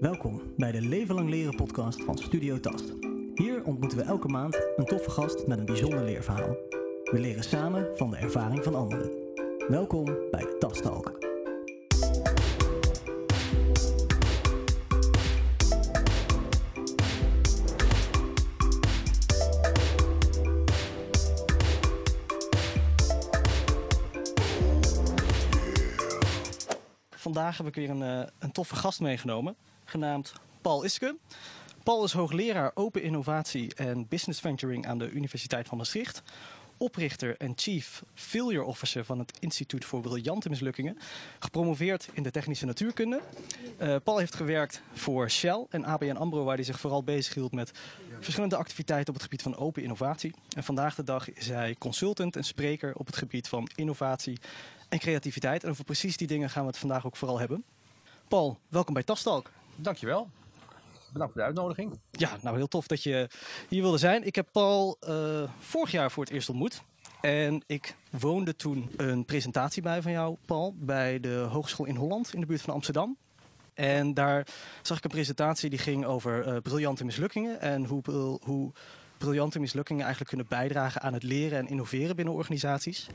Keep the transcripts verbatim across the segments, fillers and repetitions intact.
Welkom bij de Levenlang Leren podcast van Studio Tast. Hier ontmoeten we elke maand een toffe gast met een bijzonder leerverhaal. We leren samen van de ervaring van anderen. Welkom bij Tasttalk. Vandaag heb ik weer een, een toffe gast meegenomen, genaamd Paul Iske. Paul is hoogleraar Open Innovatie en Business Venturing aan de Universiteit van Maastricht. Oprichter en Chief Failure Officer van het Instituut voor Briljante Mislukkingen. Gepromoveerd in de technische natuurkunde. Uh, Paul heeft gewerkt voor Shell en A B N Amro, waar hij zich vooral bezighield met verschillende activiteiten op het gebied van open innovatie. En vandaag de dag is hij consultant en spreker op het gebied van innovatie en creativiteit. En over precies die dingen gaan we het vandaag ook vooral hebben. Paul, welkom bij Tasttalk. Dankjewel. Bedankt voor de uitnodiging. Ja, nou heel tof dat je hier wilde zijn. Ik heb Paul uh, vorig jaar voor het eerst ontmoet. En ik woonde toen een presentatie bij van jou, Paul, bij de Hogeschool in Holland in de buurt van Amsterdam. En daar zag ik een presentatie die ging over uh, briljante mislukkingen en hoe, hoe briljante mislukkingen eigenlijk kunnen bijdragen aan het leren en innoveren binnen organisaties.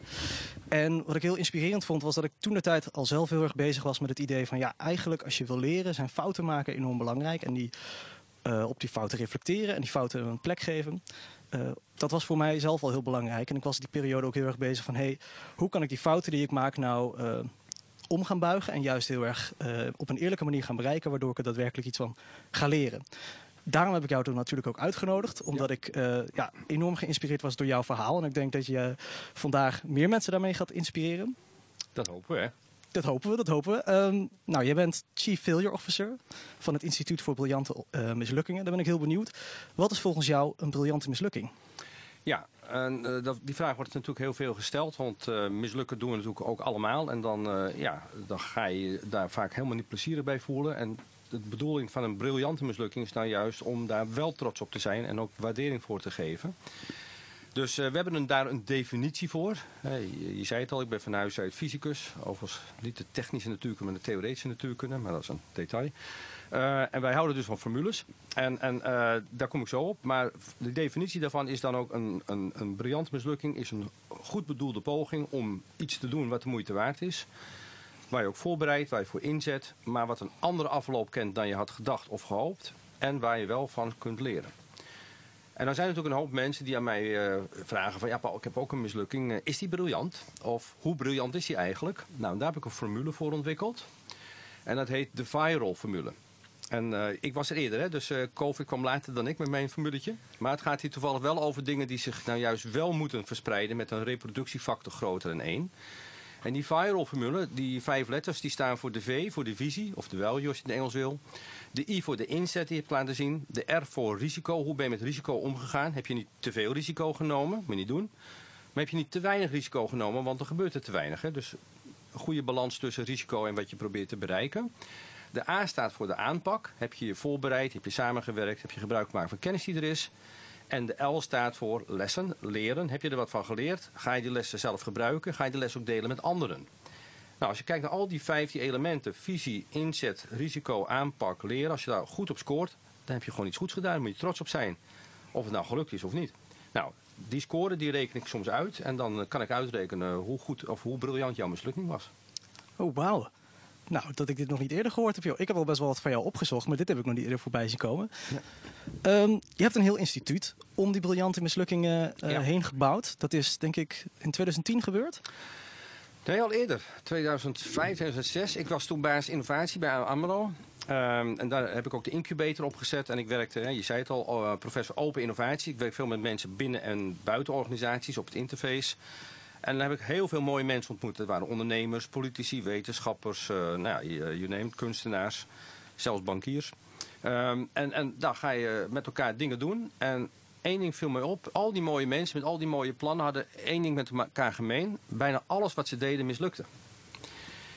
En wat ik heel inspirerend vond was dat ik toentertijd al zelf heel erg bezig was met het idee van ja, eigenlijk als je wil leren zijn fouten maken enorm belangrijk en die, uh, op die fouten reflecteren en die fouten een plek geven. Uh, dat was voor mij zelf al heel belangrijk en ik was die periode ook heel erg bezig van hey, hoe kan ik die fouten die ik maak nou uh, om gaan buigen en juist heel erg uh, op een eerlijke manier gaan bereiken waardoor ik er daadwerkelijk iets van ga leren. Daarom heb ik jou toen natuurlijk ook uitgenodigd. Omdat ja. ik uh, ja, enorm geïnspireerd was door jouw verhaal. En ik denk dat je vandaag meer mensen daarmee gaat inspireren. Dat hopen we, hè? Dat hopen we, dat hopen we. Um, nou, jij bent Chief Failure Officer van het Instituut voor Briljante uh, Mislukkingen. Daar ben ik heel benieuwd. Wat is volgens jou een briljante mislukking? Ja, en, uh, dat, die vraag wordt natuurlijk heel veel gesteld. Want uh, mislukken doen we natuurlijk ook allemaal. En dan, uh, ja, dan ga je daar vaak helemaal niet plezierig bij voelen. En de bedoeling van een briljante mislukking is nou juist om daar wel trots op te zijn en ook waardering voor te geven. Dus uh, we hebben een, daar een definitie voor. Hey, je, je zei het al, ik ben van huis uit fysicus. Overigens niet de technische natuurkunde, maar de theoretische natuurkunde, maar dat is een detail. Uh, en wij houden dus van formules. En, en uh, daar kom ik zo op. Maar de definitie daarvan is dan ook een, een, een briljante mislukking is een goed bedoelde poging om iets te doen wat de moeite waard is. Waar je ook voorbereidt, waar je voor inzet, maar wat een andere afloop kent dan je had gedacht of gehoopt en waar je wel van kunt leren. En dan zijn er natuurlijk een hoop mensen die aan mij uh, vragen van ja, Paul, ik heb ook een mislukking. Is die briljant? Of hoe briljant is die eigenlijk? Nou, daar heb ik een formule voor ontwikkeld en dat heet de VIRAL formule. En uh, ik was er eerder, hè, dus uh, COVID kwam later dan ik met mijn formuletje. Maar het gaat hier toevallig wel over dingen die zich nou juist wel moeten verspreiden met een reproductiefactor groter dan één. En die VIRAL-formule, die vijf letters, die staan voor de V, voor de visie, of de value als je het in Engels wil. De I voor de inzet die je hebt laten zien. De R voor risico, hoe ben je met risico omgegaan? Heb je niet te veel risico genomen, moet je niet doen. Maar heb je niet te weinig risico genomen, want er gebeurt er te weinig. Hè? Dus een goede balans tussen risico en wat je probeert te bereiken. De A staat voor de aanpak. Heb je je voorbereid, heb je samengewerkt, heb je gebruik gemaakt van kennis die er is. En de L staat voor lessen, leren. Heb je er wat van geleerd? Ga je die lessen zelf gebruiken? Ga je die les ook delen met anderen? Nou, als je kijkt naar al die vijf die elementen, visie, inzet, risico, aanpak, leren. Als je daar goed op scoort, dan heb je gewoon iets goeds gedaan. Daar moet je trots op zijn. Of het nou gelukt is of niet. Nou, die score die reken ik soms uit. En dan kan ik uitrekenen hoe goed of hoe briljant jouw mislukking was. Oh, wauw. Nou, dat ik dit nog niet eerder gehoord heb. Joh. Ik heb al best wel wat van jou opgezocht, maar dit heb ik nog niet eerder voorbij zien komen. Ja. Um, je hebt een heel instituut om die briljante mislukkingen uh, ja. heen gebouwd. Dat is denk ik in twintig tien gebeurd? Nee, al eerder. tweeduizend vijf, tweeduizend zes. Ik was toen baas innovatie bij AMRO. Um, en daar heb ik ook de incubator opgezet. En ik werkte, hè, je zei het al, uh, professor open innovatie. Ik werk veel met mensen binnen en buiten organisaties op het interface. En dan heb ik heel veel mooie mensen ontmoet. Dat waren ondernemers, politici, wetenschappers, uh, nou ja, je neemt kunstenaars, zelfs bankiers. Um, en, en daar ga je met elkaar dingen doen. En één ding viel mij op. Al die mooie mensen met al die mooie plannen hadden één ding met elkaar gemeen. Bijna alles wat ze deden mislukte. En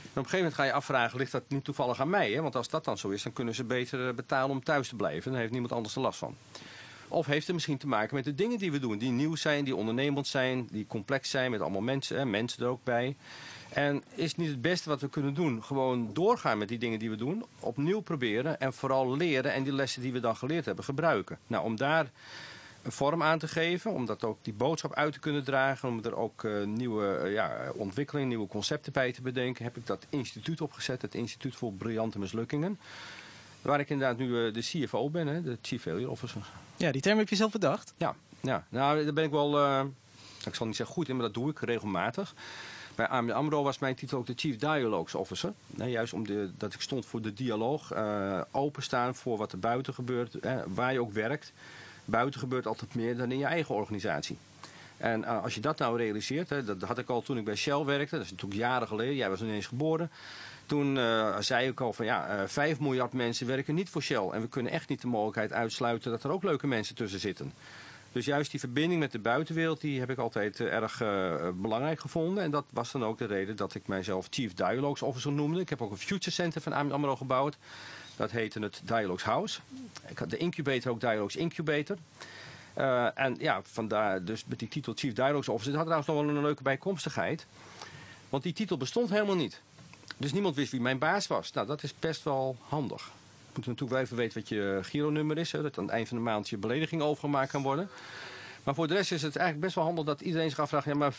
op een gegeven moment ga je afvragen, ligt dat niet toevallig aan mij? Hè? Want als dat dan zo is, dan kunnen ze beter betalen om thuis te blijven. Dan heeft niemand anders er last van. Of heeft het misschien te maken met de dingen die we doen. Die nieuw zijn, die ondernemend zijn, die complex zijn. Met allemaal mensen, hè, mensen er ook bij. En is niet het beste wat we kunnen doen? Gewoon doorgaan met die dingen die we doen, opnieuw proberen en vooral leren en die lessen die we dan geleerd hebben gebruiken. Nou, om daar een vorm aan te geven, om dat ook die boodschap uit te kunnen dragen, om er ook uh, nieuwe uh, ja, ontwikkelingen, nieuwe concepten bij te bedenken, heb ik dat instituut opgezet, het Instituut voor Briljante Mislukkingen. Waar ik inderdaad nu uh, de C F O ben, hè, de Chief Failure Officer. Ja, die term heb je zelf bedacht? Ja, ja. Nou, daar ben ik wel, uh, ik zal niet zeggen goed in, maar dat doe ik regelmatig. Bij A B N Amro was mijn titel ook de Chief Dialogues Officer. Nee, juist omdat ik stond voor de dialoog. Uh, openstaan voor wat er buiten gebeurt. Hè, waar je ook werkt. Buiten gebeurt altijd meer dan in je eigen organisatie. En uh, als je dat nou realiseert. Hè, dat had ik al toen ik bij Shell werkte. Dat is natuurlijk jaren geleden. Jij was nog niet eens geboren. Toen uh, zei ik al van ja, uh, vijf miljard mensen werken niet voor Shell. En we kunnen echt niet de mogelijkheid uitsluiten dat er ook leuke mensen tussen zitten. Dus juist die verbinding met de buitenwereld, die heb ik altijd uh, erg uh, belangrijk gevonden. En dat was dan ook de reden dat ik mijzelf Chief Dialogues Officer noemde. Ik heb ook een Future Center van A B N AMRO gebouwd. Dat heette het Dialogues House. Ik had de incubator ook Dialogues Incubator. Uh, en ja, vandaar dus met die titel Chief Dialogues Officer. Dat had trouwens nog wel een leuke bijkomstigheid. Want die titel bestond helemaal niet. Dus niemand wist wie mijn baas was. Nou, dat is best wel handig. Je moet natuurlijk wel even weten wat je Giro-nummer is. Hè, dat aan het eind van de maand je belediging overgemaakt kan worden. Maar voor de rest is het eigenlijk best wel handig dat iedereen zich afvraagt. Ja, maar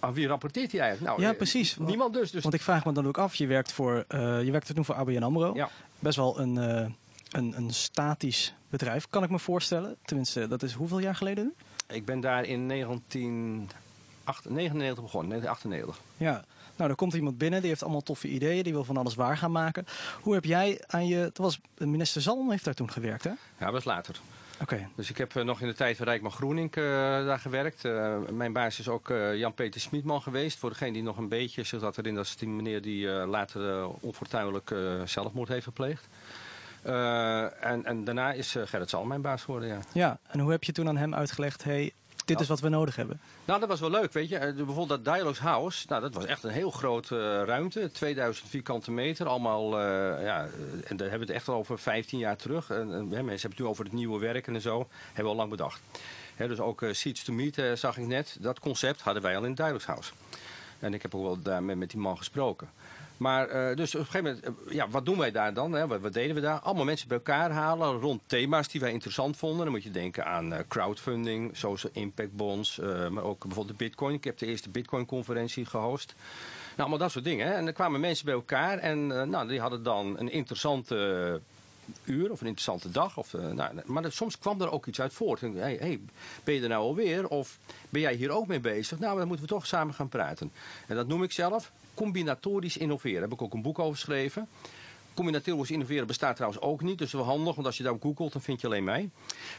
aan wie rapporteert hij eigenlijk? Nou, ja, precies. Niemand want, dus, dus. Want ik vraag me dan ook af. Je werkt voor, uh, je werkt nu voor A B N AMRO. Ja. Best wel een, uh, een, een statisch bedrijf, kan ik me voorstellen. Tenminste, dat is hoeveel jaar geleden nu? Ik ben daar in negentien negenennegentig begonnen, negentien achtennegentig. Ja. Nou, er komt iemand binnen, die heeft allemaal toffe ideeën, die wil van alles waar gaan maken. Hoe heb jij aan je... Dat was, minister Zalm heeft daar toen gewerkt, hè? Ja, dat was later. Oké. Okay. Dus ik heb uh, nog in de tijd van Rijkman Groenink uh, daar gewerkt. Uh, mijn baas is ook uh, Jan-Peter Schmidman geweest. Voor degene die nog een beetje zich dat erin, dat is die meneer die uh, later uh, onfortuinlijk uh, zelfmoord heeft gepleegd. Uh, en, en daarna is uh, Gerrit Zalm mijn baas geworden, ja. Ja, en hoe heb je toen aan hem uitgelegd... Hey, dit is wat we nodig hebben. Nou, dat was wel leuk, weet je. Bijvoorbeeld dat Dialogues House, nou, dat was echt een heel grote uh, ruimte. tweeduizend vierkante meter, allemaal, uh, ja, en daar hebben we het echt al over vijftien jaar terug. En, en, hè, mensen hebben het nu over het nieuwe werken en zo, hebben we al lang bedacht. Hè, dus ook uh, Seats to Meet uh, zag ik net, dat concept hadden wij al in Dialogues House. En ik heb ook wel daar met, met die man gesproken. Maar uh, dus op een gegeven moment, uh, ja, wat doen wij daar dan? Hè? Wat, wat deden we daar? Allemaal mensen bij elkaar halen rond thema's die wij interessant vonden. Dan moet je denken aan uh, crowdfunding, social impact bonds, uh, maar ook bijvoorbeeld de Bitcoin. Ik heb de eerste Bitcoin-conferentie gehost. Nou, allemaal dat soort dingen. Hè? En dan kwamen mensen bij elkaar en uh, nou, die hadden dan een interessante uh, uur of een interessante dag. Of, uh, nou, maar dat, soms kwam er ook iets uit voort. En, hey, hey, ben je er nou alweer? Of ben jij hier ook mee bezig? Nou, dan moeten we toch samen gaan praten. En dat noem ik zelf combinatorisch innoveren. Daar heb ik ook een boek over geschreven. Combinatorisch innoveren bestaat trouwens ook niet. Dus dat is wel handig, want als je daarop googelt, dan vind je alleen mij.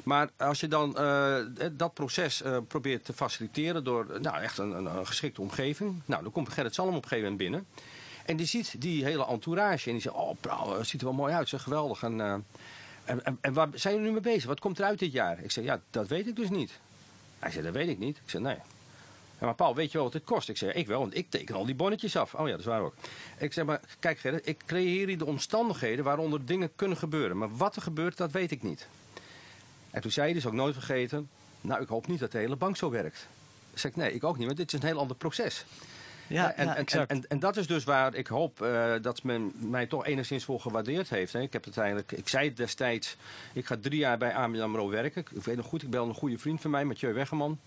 Maar als je dan uh, dat proces uh, probeert te faciliteren door nou, echt een, een geschikte omgeving. Nou, dan komt Gerrit Zalm op een gegeven moment binnen. En die ziet die hele entourage. En die zegt, oh, bro, ziet er wel mooi uit. Zeg, geweldig. En, uh, en, en, en waar zijn jullie nu mee bezig? Wat komt eruit dit jaar? Ik zeg, ja, dat weet ik dus niet. Hij zegt, dat weet ik niet. Ik zeg, nee. Ja, maar Paul, weet je wel wat het kost? Ik zeg, ik wel, want ik teken al die bonnetjes af. Oh ja, dat is waar ook. Ik zeg, maar kijk Gerrit, ik creëer hier de omstandigheden waaronder dingen kunnen gebeuren. Maar wat er gebeurt, dat weet ik niet. En toen zei hij, dus ook nooit vergeten, nou ik hoop niet dat de hele bank zo werkt. Ik zeg, nee, ik ook niet, want dit is een heel ander proces. Ja, en, ja, exact. En, en, en dat is dus waar ik hoop uh, dat men mij toch enigszins voor gewaardeerd heeft. Hè. Ik heb uiteindelijk, ik zei het destijds, ik ga drie jaar bij A B N AMRO werken. Ik weet nog goed, ik bel een goede vriend van mij, Mathieu Weggeman.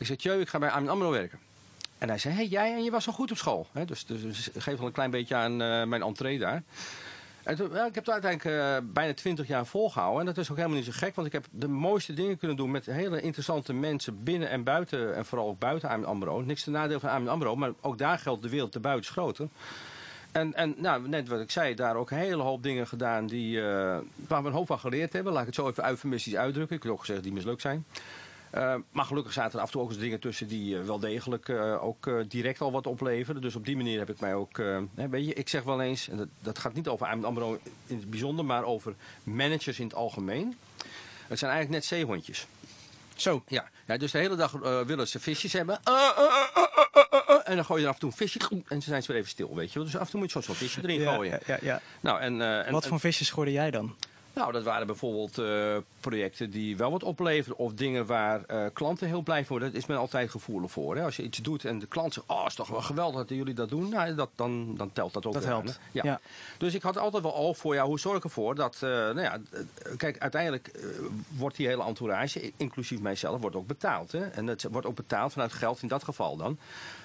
Ik zei, Tjeu, ik ga bij A B N AMRO werken. En hij zei, hé, hey, jij en je was al goed op school. He, dus, dus geef al een klein beetje aan uh, mijn entree daar. En toen, ja, ik heb het uiteindelijk uh, bijna twintig jaar volgehouden. En dat is ook helemaal niet zo gek. Want ik heb de mooiste dingen kunnen doen met hele interessante mensen binnen en buiten. En vooral ook buiten A B N AMRO. Niks ten nadeel van A B N AMRO. Maar ook daar geldt, de wereld erbuiten is groter. En, en nou, net wat ik zei, daar ook een hele hoop dingen gedaan die, uh, waar we een hoop van geleerd hebben. Laat ik het zo even eufemistisch uitdrukken. Ik wil ook gezegd die mislukt zijn. Uh, maar gelukkig zaten er af en toe ook eens dingen tussen die uh, wel degelijk uh, ook uh, direct al wat opleveren. Dus op die manier heb ik mij ook... Uh, hè, weet je, ik zeg wel eens, en dat, dat gaat niet over A B N AMRO in het bijzonder, maar over managers in het algemeen. Het zijn eigenlijk net zeehondjes. Zo. Ja, ja, dus de hele dag uh, willen ze visjes hebben. Uh, uh, uh, uh, uh, uh, uh, en dan gooi je er af en toe een visje. En ze zijn ze weer even stil, weet je. Dus af en toe moet je zo'n visje erin ja, gooien. Ja, ja, ja. Nou, en, uh, en, wat voor visjes gooide jij dan? Nou, dat waren bijvoorbeeld uh, projecten die wel wat opleveren of dingen waar uh, klanten heel blij van worden. Dat is men altijd gevoelig voor. Hè? Als je iets doet en de klant zegt, oh, is toch wel geweldig dat jullie dat doen. Nou, dat, dan, dan telt dat ook. Dat helpt. Aan, ja. Ja. Dus ik had altijd wel oog voor, ja, hoe zorg ik ervoor dat, uh, nou ja, kijk, uiteindelijk uh, wordt die hele entourage, inclusief mijzelf, wordt ook betaald. Hè? En het wordt ook betaald vanuit geld in dat geval dan.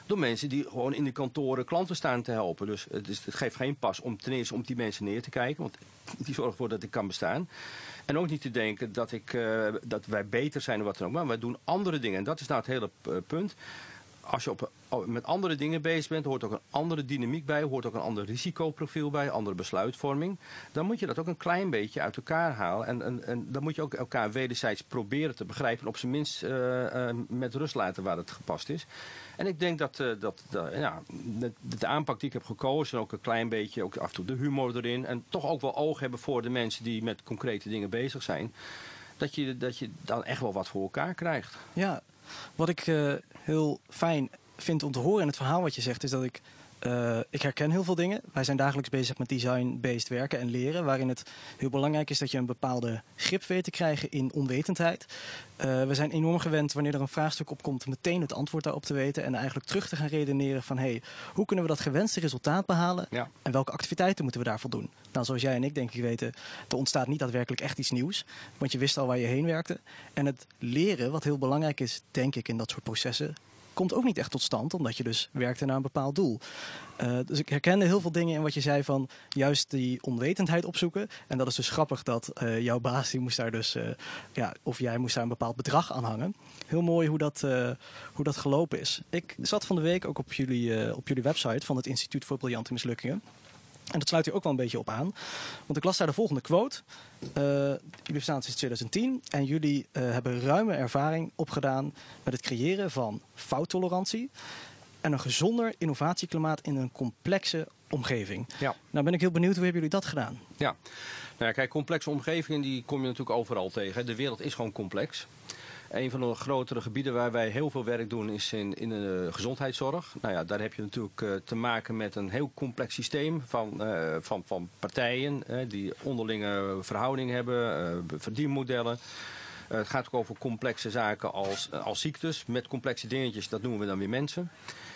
Door mensen die gewoon in de kantoren klanten staan te helpen. Dus het, is, het geeft geen pas om ten eerste om die mensen neer te kijken. Want die zorgen ervoor dat ik kan bestaan. En ook niet te denken dat, ik, uh, dat wij beter zijn of wat dan ook. Maar wij doen andere dingen. En dat is nou het hele uh, punt. Als je op, op, met andere dingen bezig bent, hoort ook een andere dynamiek bij. Hoort ook een ander risicoprofiel bij. Andere besluitvorming. Dan moet je dat ook een klein beetje uit elkaar halen. En, en, en dan moet je ook elkaar wederzijds proberen te begrijpen. Op zijn minst uh, uh, met rust laten waar het gepast is. En ik denk dat, uh, dat uh, ja, de aanpak die ik heb gekozen, ook een klein beetje, ook af en toe de humor erin. En toch ook wel oog hebben voor de mensen die met concrete dingen bezig zijn. Dat je, dat je dan echt wel wat voor elkaar krijgt. Ja, wat ik uh, heel fijn vind om te horen in het verhaal wat je zegt, is dat ik, uh, ik herken heel veel dingen. Wij zijn dagelijks bezig met design-based werken en leren, waarin het heel belangrijk is dat je een bepaalde grip weet te krijgen in onwetendheid. Uh, we zijn enorm gewend wanneer er een vraagstuk opkomt, meteen het antwoord daarop te weten en eigenlijk terug te gaan redeneren van, hey, hoe kunnen we dat gewenste resultaat behalen? Ja. En welke activiteiten moeten we daarvoor doen? Nou, zoals jij en ik denk ik weten, er ontstaat niet daadwerkelijk echt iets nieuws, want je wist al waar je heen werkte. En het leren, wat heel belangrijk is, denk ik, in dat soort processen, komt ook niet echt tot stand, omdat je dus werkte naar een bepaald doel. Uh, dus ik herkende heel veel dingen in wat je zei van juist die onwetendheid opzoeken. En dat is dus grappig dat uh, jouw baas, die moest daar dus, uh, ja, of jij moest daar een bepaald bedrag aan hangen. Heel mooi hoe dat, uh, hoe dat gelopen is. Ik zat van de week ook op jullie, uh, op jullie website van het Instituut voor Briljante Mislukkingen. En dat sluit hier ook wel een beetje op aan. Want ik las daar de volgende quote. Uh, jullie bestaan sinds twintig tien en jullie uh, hebben ruime ervaring opgedaan met het creëren van fouttolerantie en een gezonder innovatieklimaat in een complexe omgeving. Ja. Nou ben ik heel benieuwd, hoe hebben jullie dat gedaan? Ja, nou ja, kijk, complexe omgevingen die kom je natuurlijk overal tegen. De wereld is gewoon complex. Een van de grotere gebieden waar wij heel veel werk doen is in, in de gezondheidszorg. Nou ja, daar heb je natuurlijk uh, te maken met een heel complex systeem van, uh, van, van partijen uh, die onderlinge verhoudingen hebben, uh, verdienmodellen. Uh, het gaat ook over complexe zaken als, als ziektes, met complexe dingetjes, dat noemen we dan weer mensen.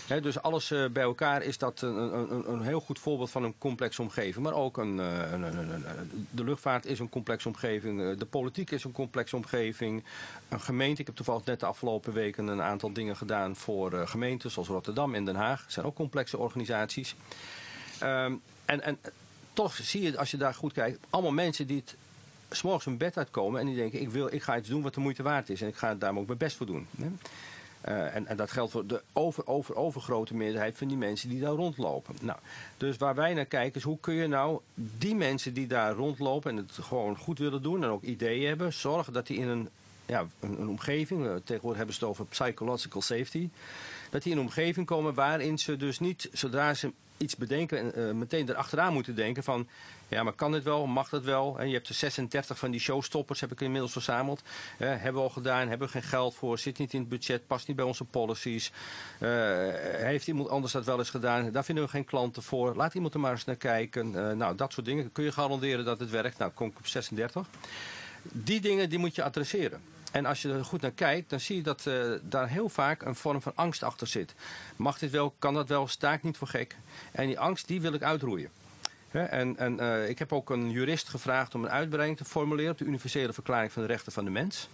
He, dus alles uh, bij elkaar is dat een, een, een heel goed voorbeeld van een complexe omgeving. Maar ook een, een, een, een, een, de luchtvaart is een complexe omgeving. De politiek is een complexe omgeving. Een gemeente, ik heb toevallig net de afgelopen weken een aantal dingen gedaan voor uh, gemeenten zoals Rotterdam en Den Haag. Dat zijn ook complexe organisaties. Um, en, en toch zie je, als je daar goed kijkt, allemaal mensen die het 's morgens hun bed uitkomen en die denken, ik, wil, ik ga iets doen wat de moeite waard is. En ik ga daar ook mijn best voor doen. He? Uh, en, en dat geldt voor de over, over, overgrote meerderheid van die mensen die daar rondlopen. Nou, dus waar wij naar kijken is, hoe kun je nou die mensen die daar rondlopen en het gewoon goed willen doen en ook ideeën hebben, zorgen dat die in een, ja, een, een omgeving, tegenwoordig hebben ze het over psychological safety, dat die in een omgeving komen waarin ze dus niet, zodra ze iets bedenken, en uh, meteen erachteraan moeten denken van, ja, maar kan dit wel, mag dat wel? En je hebt er zesendertig van die showstoppers, heb ik inmiddels verzameld. Eh, hebben we al gedaan, hebben we geen geld voor, zit niet in het budget, past niet bij onze policies. Uh, heeft iemand anders dat wel eens gedaan? Daar vinden we geen klanten voor. Laat iemand er maar eens naar kijken. Uh, nou, dat soort dingen. Kun je garanderen dat het werkt? Nou, kom ik op zesendertig. Die dingen, die moet je adresseren. En als je er goed naar kijkt, dan zie je dat uh, daar heel vaak een vorm van angst achter zit. Mag dit wel, kan dat wel, sta ik niet voor gek. En die angst, die wil ik uitroeien. He, en en uh, ik heb ook een jurist gevraagd om een uitbreiding te formuleren op de universele verklaring van de rechten van de mens.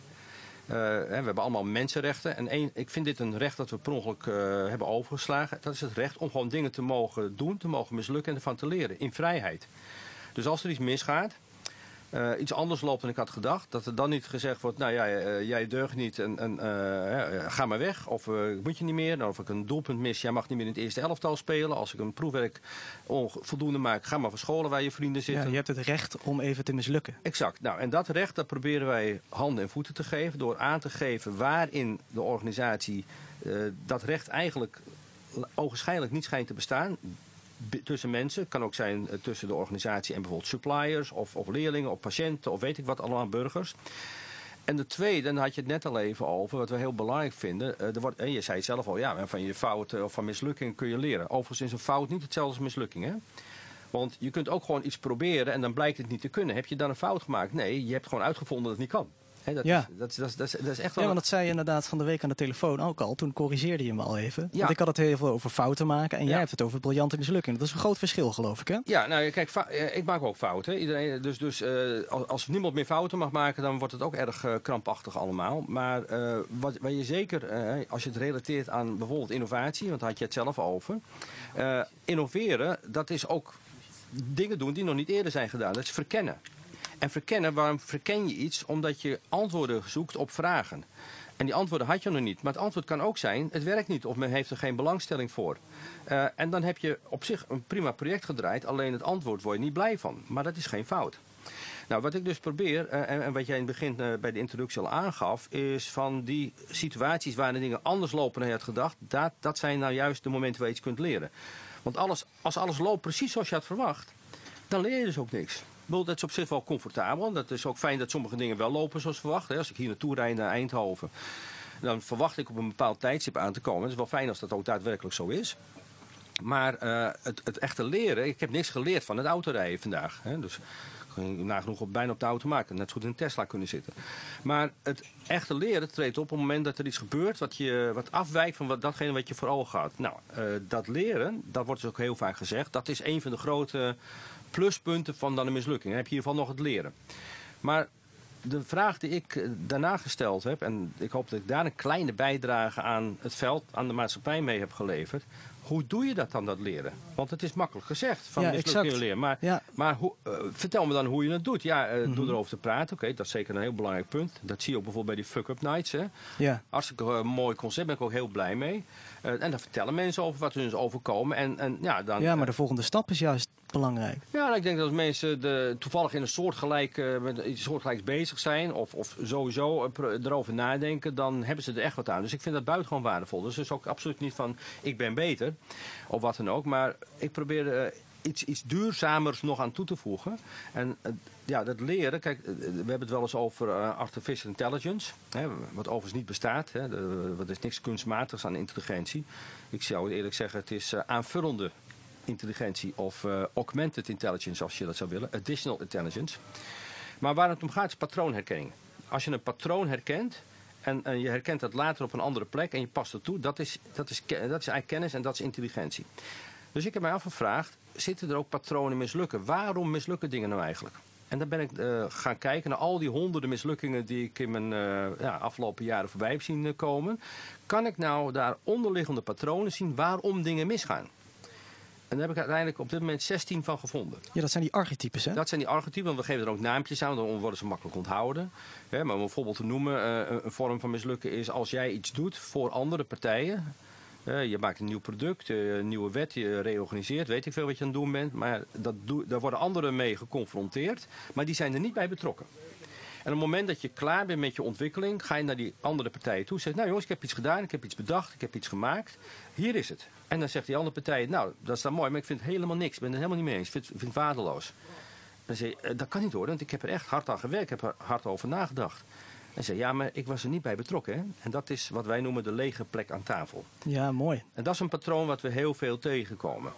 Uh, he, we hebben allemaal mensenrechten. En één, ik vind dit een recht dat we per ongeluk uh, hebben overgeslagen. Dat is het recht om gewoon dingen te mogen doen, te mogen mislukken en ervan te leren. In vrijheid. Dus als er iets misgaat, Uh, iets anders loopt dan ik had gedacht, dat er dan niet gezegd wordt, nou ja, uh, jij deugt niet en, en uh, uh, ga maar weg. Of uh, moet je niet meer. Nou, of ik een doelpunt mis, jij mag niet meer in het eerste elftal spelen. Als ik een proefwerk onvoldoende maak, ga maar van scholen waar je vrienden zitten. Ja, je hebt het recht om even te mislukken. Exact. Nou, en dat recht, dat proberen wij handen en voeten te geven door aan te geven waarin de organisatie uh, dat recht eigenlijk ogenschijnlijk niet schijnt te bestaan. Tussen mensen. Het kan ook zijn tussen de organisatie en bijvoorbeeld suppliers of, of leerlingen of patiënten of weet ik wat allemaal, burgers. En de tweede, dan had je het net al even over, wat we heel belangrijk vinden. Er wordt, en je zei het zelf al, ja, van je fouten of van mislukkingen kun je leren. Overigens is een fout niet hetzelfde als mislukking. Hè? Want je kunt ook gewoon iets proberen en dan blijkt het niet te kunnen. Heb je dan een fout gemaakt? Nee, je hebt gewoon uitgevonden dat het niet kan. He, dat, ja. is, dat, is, dat, is, dat, is, dat is echt wel. Ja, want dat zei je inderdaad van de week aan de telefoon ook al. Toen corrigeerde je me al even. Ja. Want ik had het heel veel over fouten maken en jij ja. hebt het over briljante mislukkingen. Dat is een groot verschil, geloof ik, hè? Ja, nou kijk, ik maak ook fouten. Iedereen, dus dus uh, als, als niemand meer fouten mag maken, dan wordt het ook erg uh, krampachtig allemaal. Maar uh, wat, wat je zeker, uh, als je het relateert aan bijvoorbeeld innovatie, want daar had je het zelf over. Uh, innoveren, dat is ook dingen doen die nog niet eerder zijn gedaan. Dat is verkennen. En verkennen, waarom verken je iets? Omdat je antwoorden zoekt op vragen. En die antwoorden had je nog niet. Maar het antwoord kan ook zijn, het werkt niet of men heeft er geen belangstelling voor. Uh, en dan heb je op zich een prima project gedraaid, alleen het antwoord word je niet blij van. Maar dat is geen fout. Nou, wat ik dus probeer, uh, en, en wat jij in het begin uh, bij de introductie al aangaf, is van die situaties waar de dingen anders lopen dan je had gedacht, dat, dat zijn nou juist de momenten waar je iets kunt leren. Want alles, als alles loopt precies zoals je had verwacht, dan leer je dus ook niks. Dat is op zich wel comfortabel. Dat is ook fijn dat sommige dingen wel lopen zoals verwacht. Als ik hier naartoe rijd naar Eindhoven, dan verwacht ik op een bepaald tijdstip aan te komen. Het is wel fijn als dat ook daadwerkelijk zo is. Maar uh, het, het echte leren, ik heb niks geleerd van het autorijden vandaag. Hè. Dus ik ging nagenoeg op, bijna op de auto maken. Net zo goed in een Tesla kunnen zitten. Maar het echte leren treedt op op het moment dat er iets gebeurt wat, je, wat afwijkt van wat, datgene wat je voor ogen had. Nou, uh, dat leren, dat wordt dus ook heel vaak gezegd, dat is een van de grote pluspunten van dan een mislukking. Dan heb je hiervan nog het leren. Maar de vraag die ik daarna gesteld heb, en ik hoop dat ik daar een kleine bijdrage aan het veld, aan de maatschappij mee heb geleverd. Hoe doe je dat dan, dat leren? Want het is makkelijk gezegd, van ja, mislukkingen leren. Maar, ja. maar hoe, uh, vertel me dan hoe je dat doet. Ja, uh, mm-hmm. door erover te praten, oké, okay, dat is zeker een heel belangrijk punt. Dat zie je ook bijvoorbeeld bij die fuck-up nights. Hè. Ja. Hartstikke uh, mooi concept, ben ik ook heel blij mee. Uh, en dan vertellen mensen over wat hun is overkomen. En, en, ja, dan, ja, maar de volgende stap is juist belangrijk. Ja, nou, ik denk dat als mensen de, toevallig in een soortgelijk, uh, met iets soortgelijks bezig zijn, of, of sowieso uh, erover nadenken, dan hebben ze er echt wat aan. Dus ik vind dat buitengewoon waardevol. Dus het is ook absoluut niet van, ik ben beter. Of wat dan ook. Maar ik probeer uh, iets, iets duurzamers nog aan toe te voegen. En uh, ja, dat leren. Kijk, uh, we hebben het wel eens over uh, artificial intelligence. Hè, wat overigens niet bestaat. Hè, de, er is niks kunstmatigs aan intelligentie. Ik zou eerlijk zeggen, het is uh, aanvullende intelligentie. Of uh, augmented intelligence, als je dat zou willen. Additional intelligence. Maar waar het om gaat is patroonherkenning. Als je een patroon herkent, En, en je herkent dat later op een andere plek en je past het toe. Dat is, dat is, dat is eigenlijk kennis en dat is intelligentie. Dus ik heb mij afgevraagd, zitten er ook patronen mislukken? Waarom mislukken dingen nou eigenlijk? En dan ben ik uh, gaan kijken naar al die honderden mislukkingen die ik in mijn uh, ja, afgelopen jaren voorbij heb zien komen. Kan ik nou daar onderliggende patronen zien waarom dingen misgaan? En daar heb ik uiteindelijk op dit moment zestien van gevonden. Ja, dat zijn die archetypes, hè? Dat zijn die archetypen, want we geven er ook naampjes aan, dan worden ze makkelijk onthouden. Ja, maar om bijvoorbeeld te noemen, uh, een vorm van mislukken is als jij iets doet voor andere partijen. Uh, je maakt een nieuw product, uh, een nieuwe wet, je reorganiseert, weet ik veel wat je aan het doen bent. Maar dat doe, daar worden anderen mee geconfronteerd, maar die zijn er niet bij betrokken. En op het moment dat je klaar bent met je ontwikkeling, ga je naar die andere partijen toe. Zeg, nou jongens, ik heb iets gedaan, ik heb iets bedacht, ik heb iets gemaakt. Hier is het. En dan zegt die andere partij, nou, dat is dan mooi, maar ik vind helemaal niks. Ik ben het helemaal niet mee eens. Ik vind, vind het waardeloos. Dan zeg je, dat kan niet hoor, want ik heb er echt hard aan gewerkt. Ik heb er hard over nagedacht. En zei, ja, maar ik was er niet bij betrokken. Hè? En dat is wat wij noemen de lege plek aan tafel. Ja, mooi. En dat is een patroon wat we heel veel tegenkomen.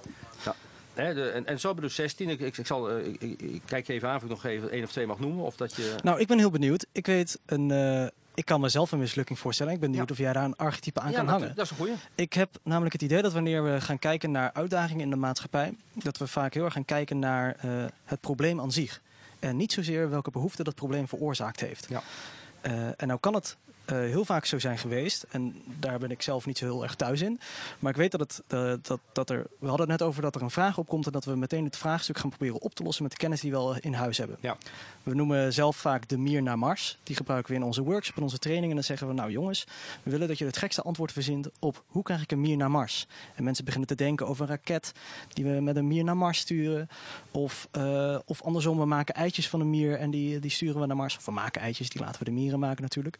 Nou, He, de, en, en zo hebben we dus zestien. Ik, ik, ik, zal, ik, ik kijk je even aan of ik nog even één of twee mag noemen. Of dat je... Nou, ik ben heel benieuwd. Ik weet, een, uh, ik kan mezelf een mislukking voorstellen. Ik ben benieuwd ja. of jij daar een archetype aan ja, kan dat, hangen. Dat is een goeie. Ik heb namelijk het idee dat wanneer we gaan kijken naar uitdagingen in de maatschappij, dat we vaak heel erg gaan kijken naar uh, het probleem aan zich. En niet zozeer welke behoefte dat probleem veroorzaakt heeft. Ja. Uh, en nou kan het uh, heel vaak zo zijn geweest. En daar ben ik zelf niet zo heel erg thuis in. Maar ik weet dat, het, uh, dat, dat er... We hadden het net over dat er een vraag opkomt en dat we meteen het vraagstuk gaan proberen op te lossen met de kennis die we al in huis hebben. Ja. We noemen zelf vaak de mier naar Mars. Die gebruiken we in onze workshop, in onze trainingen. En dan zeggen we, nou jongens, we willen dat je het gekste antwoord verzint op hoe krijg ik een mier naar Mars. En mensen beginnen te denken over een raket die we met een mier naar Mars sturen. Of, uh, of andersom, we maken eitjes van een mier en die, die sturen we naar Mars. Of we maken eitjes, die laten we de mieren maken natuurlijk.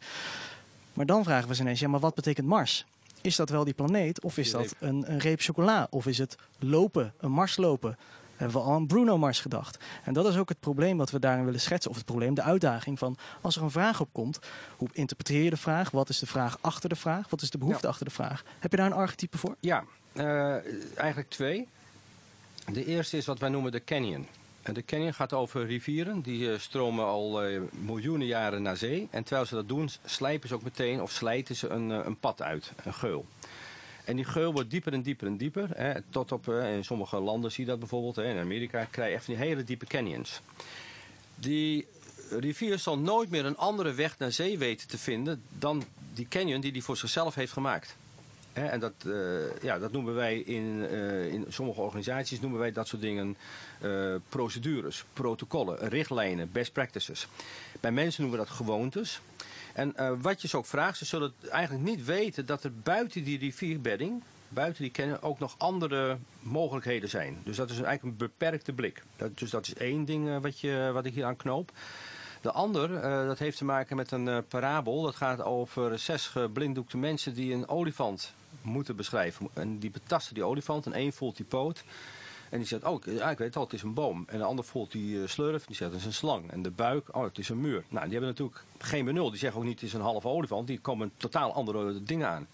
Maar dan vragen we ze ineens, ja, maar wat betekent Mars? Is dat wel die planeet of is dat een, een reep chocola? Of is het lopen, een Mars lopen? Hebben we al aan Bruno Mars gedacht? En dat is ook het probleem wat we daarin willen schetsen. Of het probleem, de uitdaging van als er een vraag opkomt, hoe interpreteer je de vraag? Wat is de vraag achter de vraag? Wat is de behoefte ja. achter de vraag? Heb je daar een archetype voor? Ja, uh, eigenlijk twee. De eerste is wat wij noemen de canyon. De canyon gaat over rivieren, die stromen al uh, miljoenen jaren naar zee. En terwijl ze dat doen, slijpen ze ook meteen of slijten ze een, uh, een pad uit, een geul. En die geul wordt dieper en dieper en dieper. Hè, tot op, uh, in sommige landen zie je dat bijvoorbeeld, hè, in Amerika krijg je echt die hele diepe canyons. Die rivier zal nooit meer een andere weg naar zee weten te vinden dan die canyon die hij voor zichzelf heeft gemaakt. He, en dat, uh, ja, dat noemen wij in, uh, in sommige organisaties noemen wij dat soort dingen uh, procedures, protocollen, richtlijnen, best practices. Bij mensen noemen we dat gewoontes. En uh, wat je ze ook vraagt, ze zullen eigenlijk niet weten dat er buiten die rivierbedding, buiten die kennen, ook nog andere mogelijkheden zijn. Dus dat is eigenlijk een beperkte blik. Dat, dus dat is één ding uh, wat, je, wat ik hier aan knoop. De ander, uh, dat heeft te maken met een uh, parabel. Dat gaat over zes geblinddoekte mensen die een olifant moeten beschrijven. En die betasten die olifant en één voelt die poot. En die zegt, oh, ik weet al, het is een boom. En de ander voelt die uh, slurf en die zegt, het is een slang. En de buik, oh, het is een muur. Nou, die hebben natuurlijk geen benul. Die zeggen ook niet, het is een halve olifant. Die komen totaal andere dingen aan.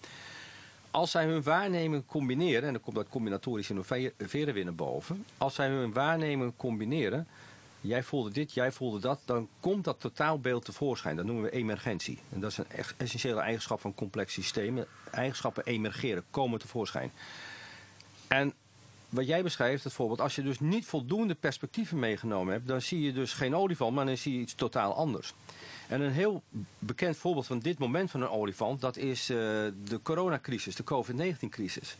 Als zij hun waarneming combineren, en dan komt dat combinatorisch innoveren weer naar boven. Als zij hun waarneming combineren, jij voelde dit, jij voelde dat, dan komt dat totaalbeeld tevoorschijn. Dat noemen we emergentie. En dat is een essentiële eigenschap van complex systemen. Eigenschappen emergeren, komen tevoorschijn. En wat jij beschrijft, het voorbeeld, als je dus niet voldoende perspectieven meegenomen hebt, dan zie je dus geen olifant, maar dan zie je iets totaal anders. En een heel bekend voorbeeld van dit moment van een olifant, dat is uh, de coronacrisis, de covid negentien crisis.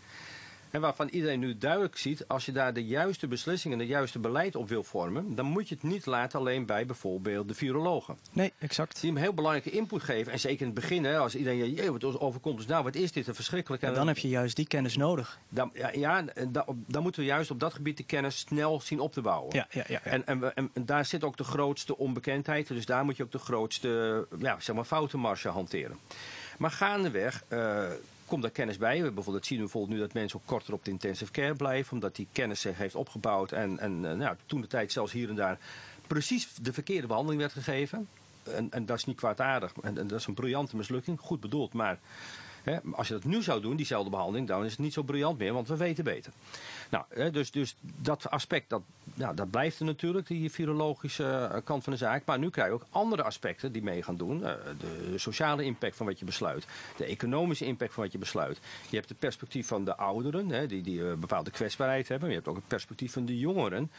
En waarvan iedereen nu duidelijk ziet, als je daar de juiste beslissingen en de juiste beleid op wil vormen, dan moet je het niet laten alleen bij bijvoorbeeld de virologen. Nee, exact. Die hem heel belangrijke input geven. En zeker in het begin, hè, als iedereen, jee, wat overkomt ons nou, wat is dit, een verschrikkelijk. En dan, dan heb je juist die kennis nodig. Dan, ja, ja dan, dan moeten we juist op dat gebied de kennis snel zien op te bouwen. Ja, ja, ja, ja. En, en, en daar zit ook de grootste onbekendheid, dus daar moet je ook de grootste ja, zeg maar foutenmarge hanteren. Maar gaandeweg Uh, komt daar kennis bij. We bijvoorbeeld zien we bijvoorbeeld nu dat mensen ook korter op de intensive care blijven, omdat die kennis zich heeft opgebouwd en, en nou, toen de tijd zelfs hier en daar precies de verkeerde behandeling werd gegeven. En, en dat is niet kwaadaardig. En, en dat is een briljante mislukking. Goed bedoeld, maar hè, als je dat nu zou doen, diezelfde behandeling, dan is het niet zo briljant meer, want we weten beter. Nou, hè, dus, dus dat aspect, dat, nou, dat blijft er natuurlijk, die virologische kant van de zaak. Maar nu krijg je ook andere aspecten die mee gaan doen. De sociale impact van wat je besluit. De economische impact van wat je besluit. Je hebt het perspectief van de ouderen, hè, die, die een bepaalde kwetsbaarheid hebben. Je hebt ook het perspectief van de jongeren,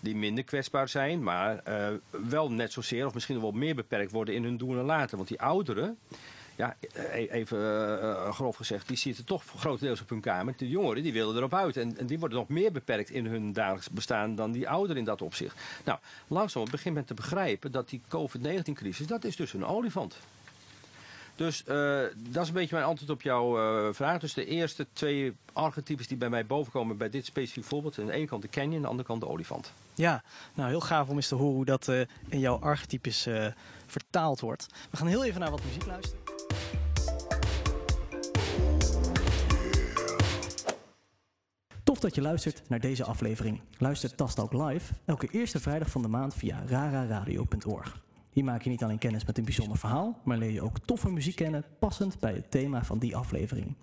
die minder kwetsbaar zijn, maar uh, wel net zozeer of misschien wel meer beperkt worden in hun doen en laten. Want die ouderen, ja, even uh, grof gezegd, die zitten toch grotendeels op hun kamer. De jongeren die willen erop uit. En, en die worden nog meer beperkt in hun dagelijks bestaan dan die ouderen in dat opzicht. Nou, langzaam begint men te begrijpen dat die covid negentien crisis, dat is dus een olifant. Dus uh, dat is een beetje mijn antwoord op jouw uh, vraag. Dus de eerste twee archetypes die bij mij bovenkomen bij dit specifieke voorbeeld. Aan de ene kant de canyon, aan de andere kant de olifant. Ja, nou heel gaaf om eens te horen hoe dat uh, in jouw archetypes uh, vertaald wordt. We gaan heel even naar wat muziek luisteren. Tof dat je luistert naar deze aflevering. Luister Tasttalk live elke eerste vrijdag van de maand via rara radio punt org. Hier maak je niet alleen kennis met een bijzonder verhaal, maar leer je ook toffe muziek kennen passend bij het thema van die aflevering.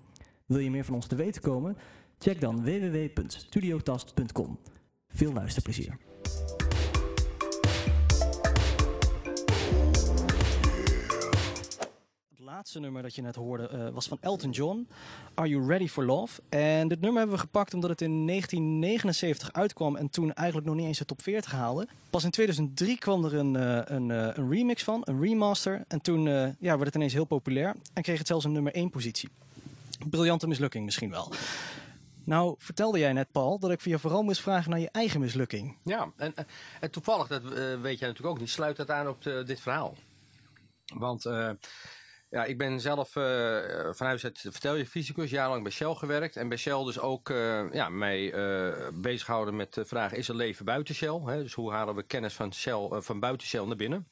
Wil je meer van ons te weten komen? Check dan w w w punt studio tast punt com. Veel luisterplezier. Het laatste nummer dat je net hoorde uh, was van Elton John, Are You Ready For Love? En dit nummer hebben we gepakt omdat het in negentien negenenzeventig uitkwam en toen eigenlijk nog niet eens de top veertig haalde. Pas in tweeduizend drie kwam er een, uh, een, uh, een remix van, een remaster. En toen uh, ja, werd het ineens heel populair en kreeg het zelfs een nummer één positie. Briljante mislukking misschien wel. Nou, vertelde jij net, Paul, dat ik via vooral moest vragen naar je eigen mislukking. Ja, en, en toevallig, dat uh, weet jij natuurlijk ook niet, sluit dat aan op de, dit verhaal. Want Uh, Ja, ik ben zelf uh, van huis uit, vertel je, fysicus, jarenlang bij Shell gewerkt. En bij Shell dus ook uh, ja, mij uh, bezighouden met de vraag, is er leven buiten Shell? Hè? Dus hoe halen we kennis van, Shell, uh, van buiten Shell naar binnen?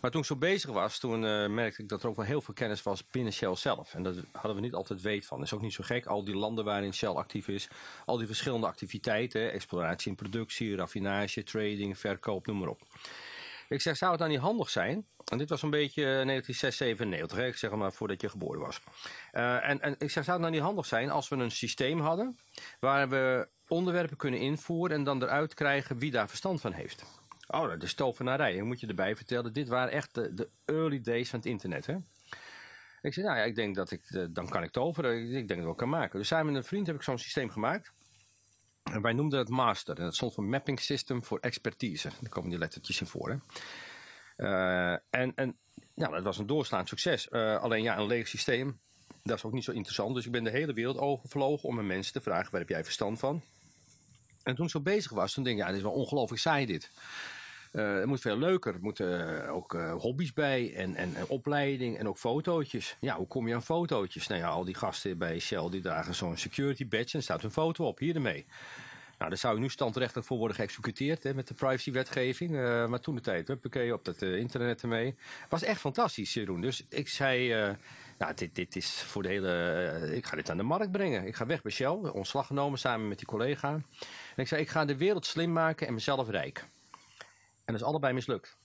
Maar toen ik zo bezig was, toen uh, merkte ik dat er ook wel heel veel kennis was binnen Shell zelf. En dat hadden we niet altijd weet van. Dat is ook niet zo gek. Al die landen waarin Shell actief is, al die verschillende activiteiten, hè, exploratie en productie, raffinage, trading, verkoop, noem maar op. Ik zeg, zou het nou niet handig zijn? En dit was een beetje negentien zesennegentig, hè? Ik zeg maar voordat je geboren was. Uh, en, en ik zeg, zou het nou niet handig zijn als we een systeem hadden waar we onderwerpen kunnen invoeren en dan eruit krijgen wie daar verstand van heeft. Oh, dat is tovenarij. Dan moet je erbij vertellen, dit waren echt de, de early days van het internet, hè? Ik zei, nou ja, ik denk dat ik, dan kan ik toveren, ik denk dat ik het kan maken. Dus samen met een vriend heb ik zo'n systeem gemaakt. En wij noemden dat Master. En dat stond voor Mapping System for Expertise. Daar komen die lettertjes in voor, hè? Uh, en en nou, dat was een doorslaand succes. Uh, alleen ja, een leeg systeem, dat is ook niet zo interessant. Dus ik ben de hele wereld overvlogen om aan mensen te vragen, waar heb jij verstand van? En toen ik zo bezig was, toen denk ik, ja, dit is wel ongelooflijk saai dit. Uh, het moet veel leuker. Er moeten uh, ook uh, hobby's bij en, en, en opleiding en ook fotootjes. Ja, hoe kom je aan fotootjes? Nou ja, al die gasten bij Shell die dragen zo'n security badge en staat een foto op, hier ermee. Nou, daar zou je nu standrechtelijk voor worden geëxecuteerd, hè, met de privacywetgeving. Uh, maar toen de tijd, huppakee, op dat uh, internet ermee. Het was echt fantastisch, Jeroen. Dus ik zei, uh, nou, dit, dit is voor de hele... Uh, ik ga dit aan de markt brengen. Ik ga weg bij Shell, ontslag genomen samen met die collega. En ik zei, ik ga de wereld slim maken en mezelf rijk. En dat is allebei mislukt.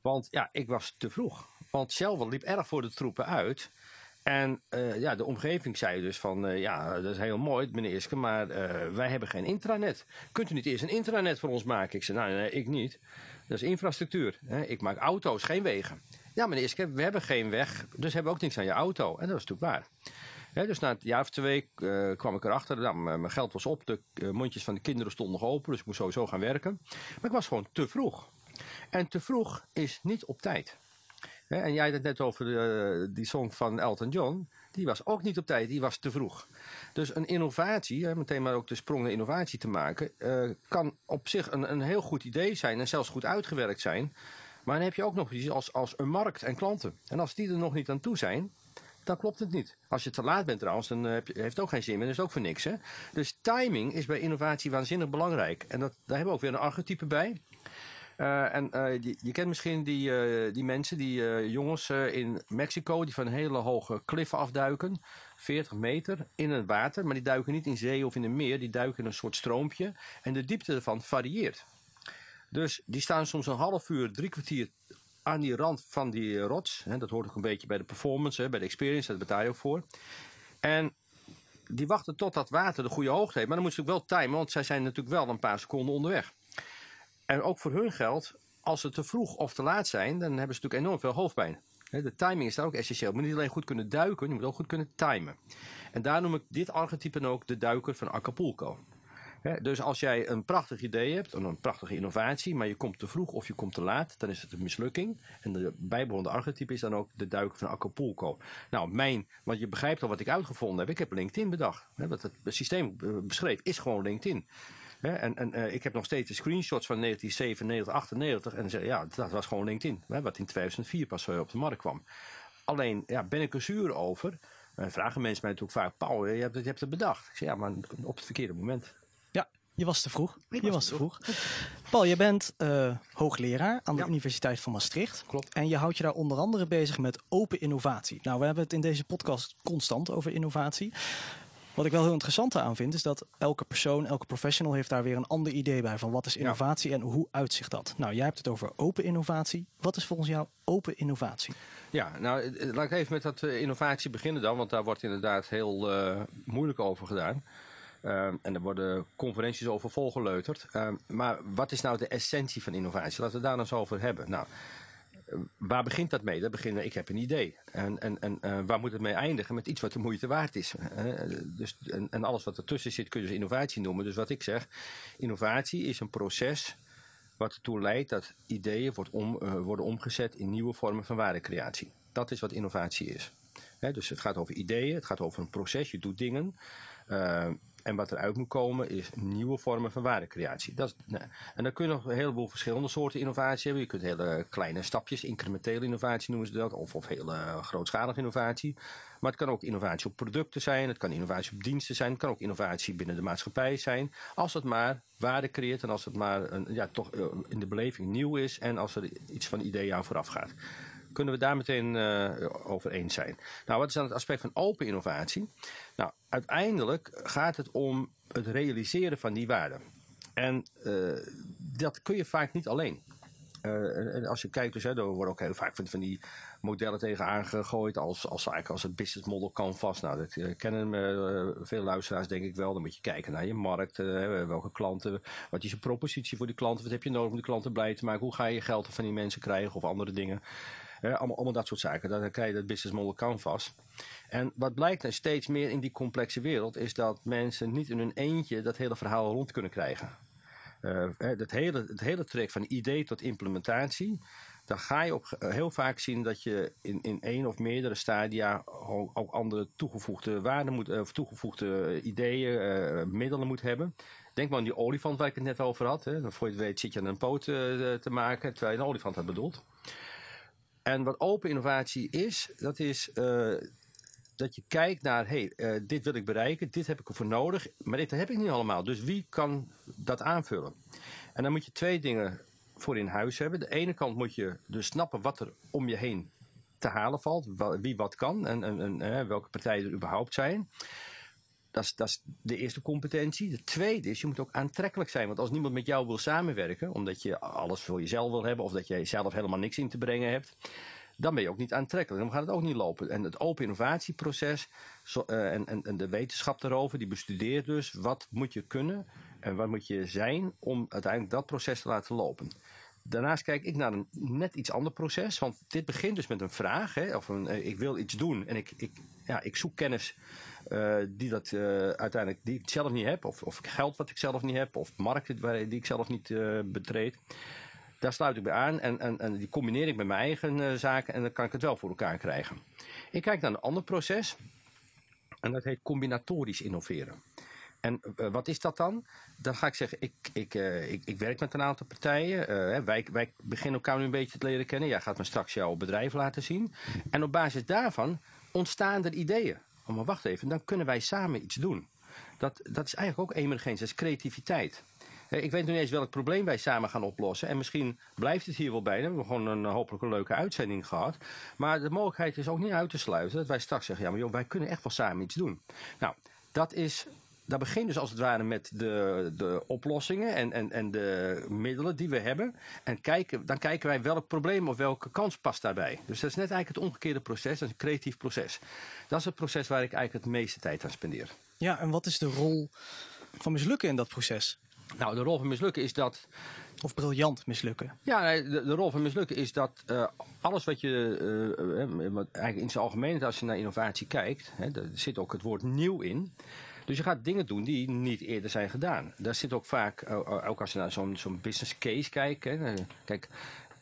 Want ja, ik was te vroeg. Want Shell liep erg voor de troepen uit. En uh, ja, de omgeving zei dus van, uh, ja, dat is heel mooi, meneer Iske, maar uh, wij hebben geen intranet. Kunt u niet eerst een intranet voor ons maken? Ik zei, nou, nee, ik niet. Dat is infrastructuur. Hè? Ik maak auto's, geen wegen. Ja, meneer Iske, we hebben geen weg, dus hebben we ook niks aan je auto. En dat was natuurlijk waar. Hè, dus na een jaar of twee uh, kwam ik erachter, nou, mijn geld was op, de uh, mondjes van de kinderen stonden nog open, dus ik moest sowieso gaan werken. Maar ik was gewoon te vroeg. En te vroeg is niet op tijd. He, en jij had het net over de, die song van Elton John. Die was ook niet op tijd, die was te vroeg. Dus een innovatie, he, meteen maar ook de sprong naar innovatie te maken, uh, kan op zich een, een heel goed idee zijn en zelfs goed uitgewerkt zijn. Maar dan heb je ook nog iets als, als een markt en klanten. En als die er nog niet aan toe zijn, dan klopt het niet. Als je te laat bent trouwens, dan heb je, heeft het ook geen zin meer. Dat is ook voor niks. Hè? Dus timing is bij innovatie waanzinnig belangrijk. En dat, daar hebben we ook weer een archetype bij. Uh, en uh, die, je kent misschien die, uh, die mensen, die uh, jongens uh, in Mexico, die van hele hoge kliffen afduiken, veertig meter, in het water. Maar die duiken niet in zee of in een meer, die duiken in een soort stroompje. En de diepte ervan varieert. Dus die staan soms een half uur, drie kwartier aan die rand van die rots. Hè, dat hoort ook een beetje bij de performance, hè, bij de experience, dat betaal je ook voor. En die wachten tot dat water de goede hoogte heeft. Maar dan moeten ze natuurlijk wel timen, want zij zijn natuurlijk wel een paar seconden onderweg. En ook voor hun geldt, als ze te vroeg of te laat zijn, dan hebben ze natuurlijk enorm veel hoofdpijn. De timing is daar ook essentieel. Je moet niet alleen goed kunnen duiken, je moet ook goed kunnen timen. En daar noem ik dit archetype ook de duiker van Acapulco. Dus als jij een prachtig idee hebt, een prachtige innovatie, maar je komt te vroeg of je komt te laat, dan is het een mislukking. En de bijbehorende archetype is dan ook de duiker van Acapulco. Nou, mijn, want je begrijpt al wat ik uitgevonden heb. Ik heb LinkedIn bedacht. Wat het systeem beschreef is gewoon LinkedIn. He, en en uh, ik heb nog steeds de screenshots van negentien zevenennegentig, achtennegentig. En zei, ja, dat was gewoon LinkedIn. Hè, wat in tweeduizend vier pas op de markt kwam. Alleen, ja, ben ik er zuur over? Uh, vragen mensen mij natuurlijk vaak, Paul, je hebt, je hebt het bedacht. Ik zei, ja, maar op het verkeerde moment. Ja, je was te vroeg. Ik je was te vroeg. vroeg. Paul, je bent uh, hoogleraar aan de ja. Universiteit van Maastricht. Klopt. En je houdt je daar onder andere bezig met open innovatie. Nou, we hebben het in deze podcast constant over innovatie. Wat ik wel heel interessant aan vind, is dat elke persoon, elke professional heeft daar weer een ander idee bij van wat is innovatie ja. en hoe uitzicht dat. Nou, jij hebt het over open innovatie. Wat is volgens jou open innovatie? Ja, nou, laat ik even met dat innovatie beginnen dan, want daar wordt inderdaad heel uh, moeilijk over gedaan. Uh, en er worden conferenties over volgeleuterd. Uh, maar wat is nou de essentie van innovatie? Laten we daar eens over hebben. Nou, waar begint dat mee? Dat begint met, ik heb een idee. En, en, en uh, waar moet het mee eindigen? Met iets wat de moeite waard is. Uh, dus, en, en alles wat ertussen zit kun je dus innovatie noemen. Dus wat ik zeg, innovatie is een proces wat ertoe leidt dat ideeën wordt om, uh, worden omgezet in nieuwe vormen van waardecreatie. Dat is wat innovatie is. He, dus het gaat over ideeën, het gaat over een proces, je doet dingen. Uh, En wat eruit moet komen is nieuwe vormen van waardecreatie. Dat is, nou, en dan kun je nog een heleboel verschillende soorten innovatie hebben. Je kunt hele kleine stapjes, incrementele innovatie noemen ze dat. Of, of hele grootschalige innovatie. Maar het kan ook innovatie op producten zijn. Het kan innovatie op diensten zijn. Het kan ook innovatie binnen de maatschappij zijn. Als het maar waarde creëert en als het maar een, ja, toch in de beleving nieuw is. En als er iets van ideeën aan vooraf gaat. Kunnen we daar meteen uh, over eens zijn. Nou, wat is dan het aspect van open innovatie? Nou, uiteindelijk gaat het om het realiseren van die waarde. En uh, dat kun je vaak niet alleen. Uh, en als je kijkt, dus, hè, er worden ook heel vaak van die modellen tegenaan gegooid als, als, eigenlijk als een business model canvas. Nou, dat uh, kennen uh, veel luisteraars denk ik wel. Dan moet je kijken naar je markt, uh, welke klanten, wat is je propositie voor die klanten, wat heb je nodig om die klanten blij te maken, hoe ga je geld van die mensen krijgen of andere dingen. Uh, allemaal, allemaal dat soort zaken. Dan krijg je dat business model canvas. En wat blijkt er steeds meer in die complexe wereld is dat mensen niet in hun eentje dat hele verhaal rond kunnen krijgen. Uh, het, hele, het hele traject van idee tot implementatie, dan ga je op, uh, heel vaak zien dat je in, in één of meerdere stadia ook, ook andere toegevoegde waarden moet, of toegevoegde ideeën, uh, middelen moet hebben. Denk maar aan die olifant waar ik het net over had. Hè. Dan voor je het weet zit je aan een poot uh, te maken, terwijl je een olifant had bedoeld. En wat open innovatie is, dat is uh, dat je kijkt naar, hé, hey, uh, dit wil ik bereiken, dit heb ik ervoor nodig, maar dit heb ik niet allemaal. Dus wie kan dat aanvullen? En dan moet je twee dingen voor in huis hebben. De ene kant moet je dus snappen wat er om je heen te halen valt, wie wat kan en, en, en hè, welke partijen er überhaupt zijn. Dat is, dat is de eerste competentie. De tweede is, je moet ook aantrekkelijk zijn. Want als niemand met jou wil samenwerken, omdat je alles voor jezelf wil hebben of dat jij zelf helemaal niks in te brengen hebt, dan ben je ook niet aantrekkelijk. Dan gaat het ook niet lopen. En het open innovatieproces zo, uh, en, en, en de wetenschap daarover, die bestudeert dus wat moet je kunnen en wat moet je zijn om uiteindelijk dat proces te laten lopen. Daarnaast kijk ik naar een net iets ander proces. Want dit begint dus met een vraag. Hè, of een, uh, ik wil iets doen en ik, ik, ja, ik zoek kennis uh, die, dat, uh, uiteindelijk, die ik zelf niet heb. Of, of geld wat ik zelf niet heb. Of markten waar, die ik zelf niet uh, betreed. Daar sluit ik bij aan en, en, en die combineer ik met mijn eigen uh, zaken. En dan kan ik het wel voor elkaar krijgen. Ik kijk naar een ander proces. En dat heet combinatorisch innoveren. En uh, wat is dat dan? Dan ga ik zeggen, ik, ik, uh, ik, ik werk met een aantal partijen. Uh, wij, wij beginnen elkaar nu een beetje te leren kennen. Jij gaat me straks jouw bedrijf laten zien. En op basis daarvan ontstaan er ideeën. Oh, maar wacht even, dan kunnen wij samen iets doen. Dat, dat is eigenlijk ook emergentie, dat is creativiteit. Uh, ik weet nu niet eens welk probleem wij samen gaan oplossen. En misschien blijft het hier wel bij. Dan hebben we gewoon een hopelijk een leuke uitzending gehad. Maar de mogelijkheid is ook niet uit te sluiten. Dat wij straks zeggen, ja maar joh, wij kunnen echt wel samen iets doen. Nou, dat is... Dat begint dus als het ware met de, de oplossingen en, en, en de middelen die we hebben. En kijken, dan kijken wij welk probleem of welke kans past daarbij. Dus dat is net eigenlijk het omgekeerde proces. Dat is een creatief proces. Dat is het proces waar ik eigenlijk het meeste tijd aan spendeer. Ja, en wat is de rol van mislukken in dat proces? Nou, de rol van mislukken is dat... Of briljant mislukken. Ja, de, de rol van mislukken is dat uh, alles wat je... Uh, eigenlijk in zijn algemeenheid als je naar innovatie kijkt... Hè, daar zit ook het woord nieuw in... Dus je gaat dingen doen die niet eerder zijn gedaan. Daar zit ook vaak, ook als je naar zo'n, zo'n business case kijkt. Hè. Kijk,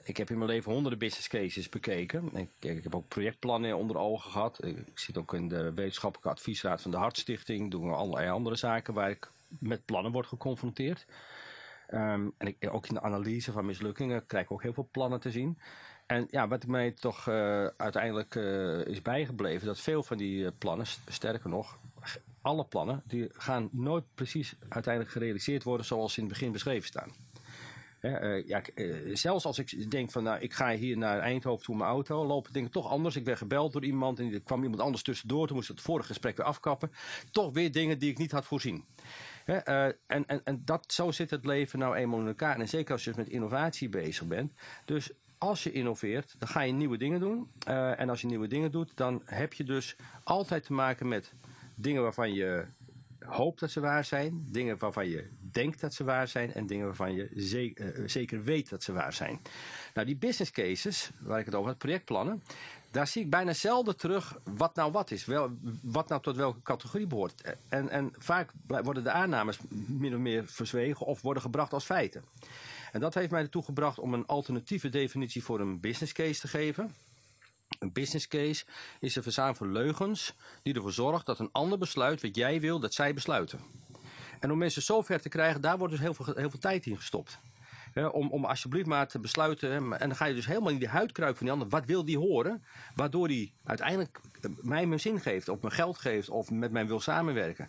ik heb in mijn leven honderden business cases bekeken. Ik, ik heb ook projectplannen onder ogen gehad. Ik zit ook in de wetenschappelijke adviesraad van de Hartstichting. Doen allerlei andere zaken waar ik met plannen word geconfronteerd. Um, en ik, ook in de analyse van mislukkingen krijg ik ook heel veel plannen te zien. En ja, wat mij toch uh, uiteindelijk uh, is bijgebleven, dat veel van die uh, plannen, sterker nog, alle plannen, die gaan nooit precies uiteindelijk gerealiseerd worden zoals ze in het begin beschreven staan. Ja, uh, ja, uh, zelfs als ik denk van, nou, ik ga hier naar Eindhoven toe in mijn auto, lopen dingen toch anders. Ik werd gebeld door iemand en er kwam iemand anders tussendoor. Toen moest het vorige gesprek weer afkappen. Toch weer dingen die ik niet had voorzien. Ja, uh, en en, en dat, zo zit het leven nou eenmaal in elkaar. En zeker als je met innovatie bezig bent. Dus als je innoveert, dan ga je nieuwe dingen doen. Uh, en als je nieuwe dingen doet, dan heb je dus altijd te maken met dingen waarvan je hoopt dat ze waar zijn. Dingen waarvan je denkt dat ze waar zijn. En dingen waarvan je ze- uh, zeker weet dat ze waar zijn. Nou, die business cases, waar ik het over had, projectplannen. Daar zie ik bijna zelden terug wat nou wat is. Wel, wat nou tot welke categorie behoort. En, en vaak worden de aannames min of meer verzwegen of worden gebracht als feiten. En dat heeft mij ertoe gebracht om een alternatieve definitie voor een business case te geven. Een business case is een verzameling van leugens die ervoor zorgt dat een ander besluit wat jij wil dat zij besluiten. En om mensen zo ver te krijgen, daar wordt dus heel veel, heel veel tijd in gestopt. He, om, om alsjeblieft maar te besluiten. En dan ga je dus helemaal in die huid kruipen van die ander. Wat wil die horen? Waardoor die uiteindelijk mij mijn zin geeft, of mijn geld geeft, of met mij wil samenwerken.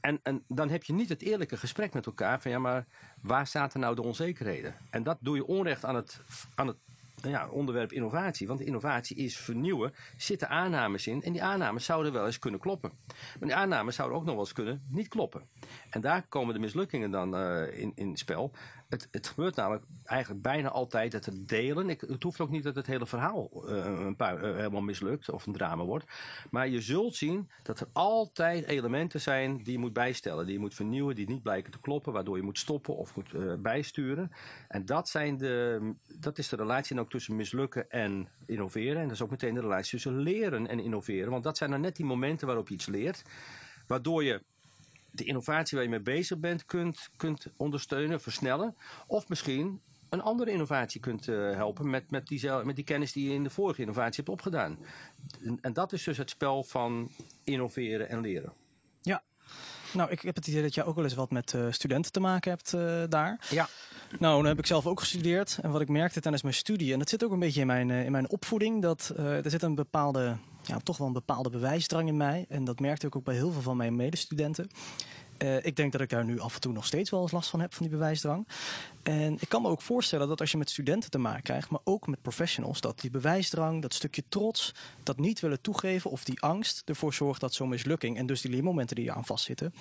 En, en dan heb je niet het eerlijke gesprek met elkaar van ja, maar waar zaten nou de onzekerheden? En dat doe je onrecht aan het, aan het ja, onderwerp innovatie. Want innovatie is vernieuwen, zitten aannames in en die aannames zouden wel eens kunnen kloppen. Maar die aannames zouden ook nog wel eens kunnen niet kloppen. En daar komen de mislukkingen dan uh, in, in het spel. Het, het gebeurt namelijk eigenlijk bijna altijd dat er delen. Ik, het hoeft ook niet dat het hele verhaal uh, een paar, uh, helemaal mislukt of een drama wordt. Maar je zult zien dat er altijd elementen zijn die je moet bijstellen. Die je moet vernieuwen, die niet blijken te kloppen. Waardoor je moet stoppen of moet uh, bijsturen. En dat, zijn de, dat is de relatie dan ook tussen mislukken en innoveren. En dat is ook meteen de relatie tussen leren en innoveren. Want dat zijn dan net die momenten waarop je iets leert. Waardoor je de innovatie waar je mee bezig bent kunt, kunt ondersteunen, versnellen. Of misschien een andere innovatie kunt uh, helpen met, met, die, met die kennis die je in de vorige innovatie hebt opgedaan. En, en dat is dus het spel van innoveren en leren. Ja, nou ik heb het idee dat jij ook wel eens wat met uh, studenten te maken hebt uh, daar. Ja. Nou, dan heb ik zelf ook gestudeerd. En wat ik merkte tijdens mijn studie, en dat zit ook een beetje in mijn, uh, in mijn opvoeding, dat uh, er zit een bepaalde... Ja, toch wel een bepaalde bewijsdrang in mij. En dat merkte ik ook bij heel veel van mijn medestudenten. Uh, ik denk dat ik daar nu af en toe nog steeds wel eens last van heb, van die bewijsdrang. En ik kan me ook voorstellen dat als je met studenten te maken krijgt, maar ook met professionals, dat die bewijsdrang, dat stukje trots, dat niet willen toegeven of die angst ervoor zorgt dat zo'n mislukking en dus die leermomenten die aan vastzitten,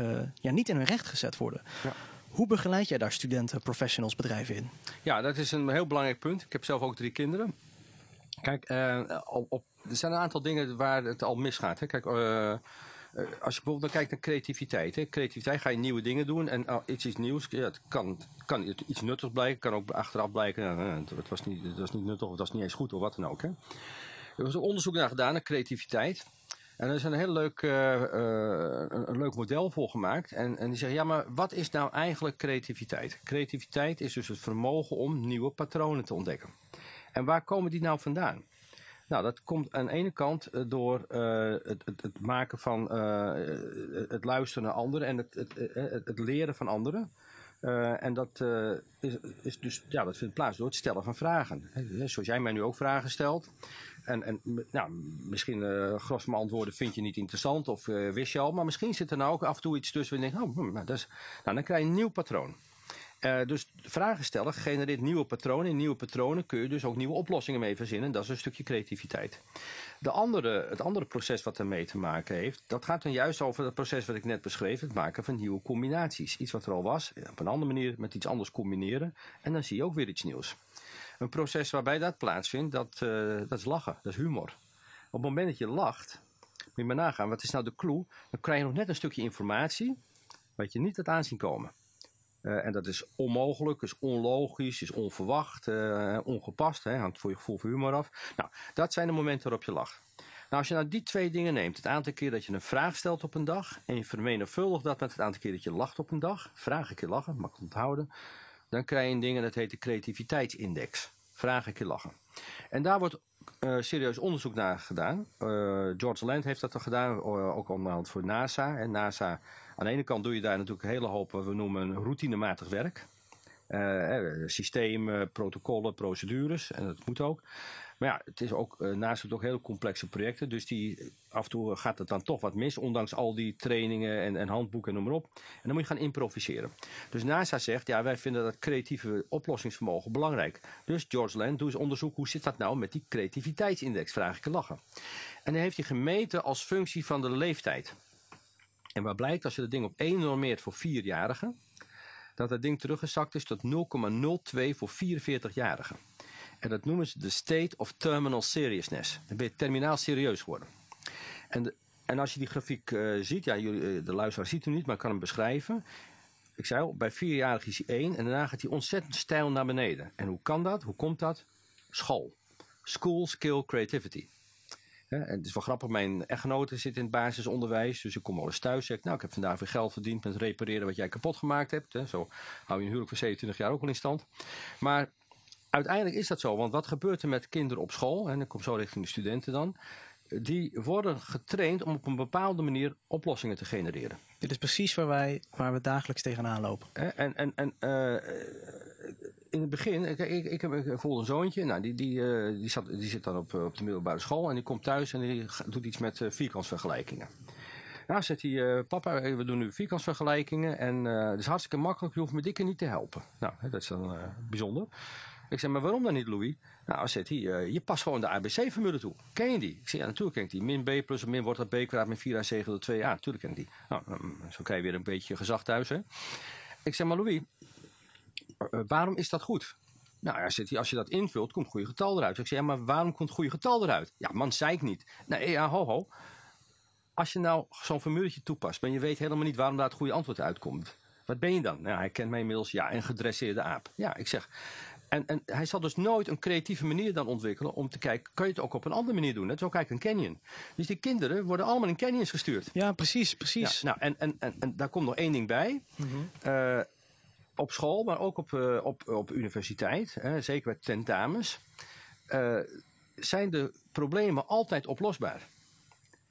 uh, ja, niet in hun recht gezet worden. Ja. Hoe begeleid jij daar studenten, professionals, bedrijven in? Ja, dat is een heel belangrijk punt. Ik heb zelf ook drie kinderen. Kijk, uh, op, op, er zijn een aantal dingen waar het al misgaat. Hè. Kijk, uh, als je bijvoorbeeld dan kijkt naar creativiteit. Hè. Creativiteit ga je nieuwe dingen doen en uh, iets is nieuws. Ja, het kan, kan iets nuttigs blijken, kan ook achteraf blijken. Uh, het, was niet, het was niet nuttig of dat was niet eens goed of wat dan ook. Hè. Er was een onderzoek naar gedaan, naar creativiteit. En er is een heel leuk, uh, uh, een, een leuk model voor gemaakt. En, en die zeggen, ja, maar wat is nou eigenlijk creativiteit? Creativiteit is dus het vermogen om nieuwe patronen te ontdekken. En waar komen die nou vandaan? Nou, dat komt aan de ene kant door uh, het, het, het maken van uh, het luisteren naar anderen en het, het, het, het leren van anderen. Uh, en dat, uh, is, is dus, ja, dat vindt plaats door het stellen van vragen. Zoals jij mij nu ook vragen stelt. En, en nou, misschien uh, gros mijn antwoorden vind je niet interessant of uh, wist je al. Maar misschien zit er nou ook af en toe iets tussen waar je denkt, oh, dat is, nou, dan krijg je een nieuw patroon. Uh, dus vragen stellen genereert nieuwe patronen. In nieuwe patronen kun je dus ook nieuwe oplossingen mee verzinnen. Dat is een stukje creativiteit. De andere, het andere proces wat ermee te maken heeft, dat gaat dan juist over dat proces wat ik net beschreef. Het maken van nieuwe combinaties. Iets wat er al was, op een andere manier met iets anders combineren. En dan zie je ook weer iets nieuws. Een proces waarbij dat plaatsvindt, dat, uh, dat is lachen. Dat is humor. Op het moment dat je lacht, moet je maar nagaan. Wat is nou de clue? Dan krijg je nog net een stukje informatie wat je niet had aanzien komen. Uh, en dat is onmogelijk, is onlogisch, is onverwacht, uh, ongepast. Hè, hangt voor je gevoel voor humor af. Nou, dat zijn de momenten waarop je lacht. Nou, als je nou die twee dingen neemt, het aantal keer dat je een vraag stelt op een dag en je vermenigvuldigt dat met het aantal keer dat je lacht op een dag, vraag een keer lachen, makkelijk onthouden, dan krijg je een ding dat heet de creativiteitsindex. Vraag een keer lachen. En daar wordt uh, serieus onderzoek naar gedaan. Uh, George Land heeft dat al gedaan, uh, ook onderhand voor NASA. En NASA... Aan de ene kant doe je daar natuurlijk een hele hoop, we noemen routinematig werk. Uh, systemen, protocollen, procedures en dat moet ook. Maar ja, het is ook uh, naast het ook heel complexe projecten. Dus die, af en toe gaat het dan toch wat mis, ondanks al die trainingen en, en handboeken en noem maar op. En dan moet je gaan improviseren. Dus NASA zegt, ja, wij vinden dat creatieve oplossingsvermogen belangrijk. Dus George Land, doe eens onderzoek, hoe zit dat nou met die creativiteitsindex? Vraag ik te lachen. En dan heeft hij gemeten als functie van de leeftijd. En waar blijkt, als je dat ding op één normeert voor vierjarigen, dat dat ding teruggezakt is tot nul komma nul twee voor vierenveertigjarigen. En dat noemen ze de state of terminal seriousness. Dan ben je terminaal serieus geworden. En, de, en als je die grafiek uh, ziet, ja, jullie, de luisteraar ziet hem niet, maar ik kan hem beschrijven. Ik zei al, bij vierjarig is hij één en daarna gaat hij ontzettend steil naar beneden. En hoe kan dat? Hoe komt dat? School. School, skill, creativity. Ja, en het is wel grappig, mijn echtgenote zit in het basisonderwijs, dus ik kom wel eens thuis en zeg, nou, ik heb vandaag weer geld verdiend met repareren wat jij kapot gemaakt hebt. Hè. Zo hou je een huwelijk van zevenentwintig jaar ook wel in stand. Maar uiteindelijk is dat zo, want wat gebeurt er met kinderen op school, en ik kom zo richting de studenten dan, die worden getraind om op een bepaalde manier oplossingen te genereren. Dit is precies waar wij, waar we dagelijks tegenaan lopen. En, en, en uh, in het begin, ik, ik, ik, heb, ik voelde een zoontje, nou, die, die, uh, die, zat, die zit dan op, op de middelbare school en die komt thuis en die doet iets met uh, vierkantsvergelijkingen. Nou, zegt hij, uh, papa, we doen nu vierkantsvergelijkingen en uh, dat is hartstikke makkelijk, je hoeft me dikke niet te helpen. Nou, dat is dan uh, bijzonder. Ik zei, maar waarom dan niet, Louis? Nou, zegt hij, uh, je past gewoon de A B C-formule toe. Ken je die? Ik zei, ja, natuurlijk ken ik die. Min b plus min wordt dat b kwadraat min vier a c gedeeld door twee a. Natuurlijk ken ik die. Nou, um, zo krijg je weer een beetje gezag thuis, hè. Ik zei, maar Louis, uh, waarom is dat goed? Nou ja, zit hij, als je dat invult, komt goede getal eruit. Dus ik zeg, ja, maar waarom komt goede getal eruit? Ja, man, zei ik niet. Nee, ja, ho, ho. Als je nou zo'n formuletje toepast, en je weet helemaal niet waarom daar het goede antwoord uitkomt. Wat ben je dan? Nou, hij kent mij inmiddels, ja, een gedresseerde aap. Ja, ik zeg. En, en hij zal dus nooit een creatieve manier dan ontwikkelen om te kijken, kan je het ook op een andere manier doen? Hè? Zo kijk een canyon. Dus die kinderen worden allemaal in canyons gestuurd. Ja, precies, precies. Ja, nou, en, en, en, en daar komt nog één ding bij. Mm-hmm. Uh, op school, maar ook op, uh, op, op universiteit, hè, zeker bij tentamens, uh, zijn de problemen altijd oplosbaar.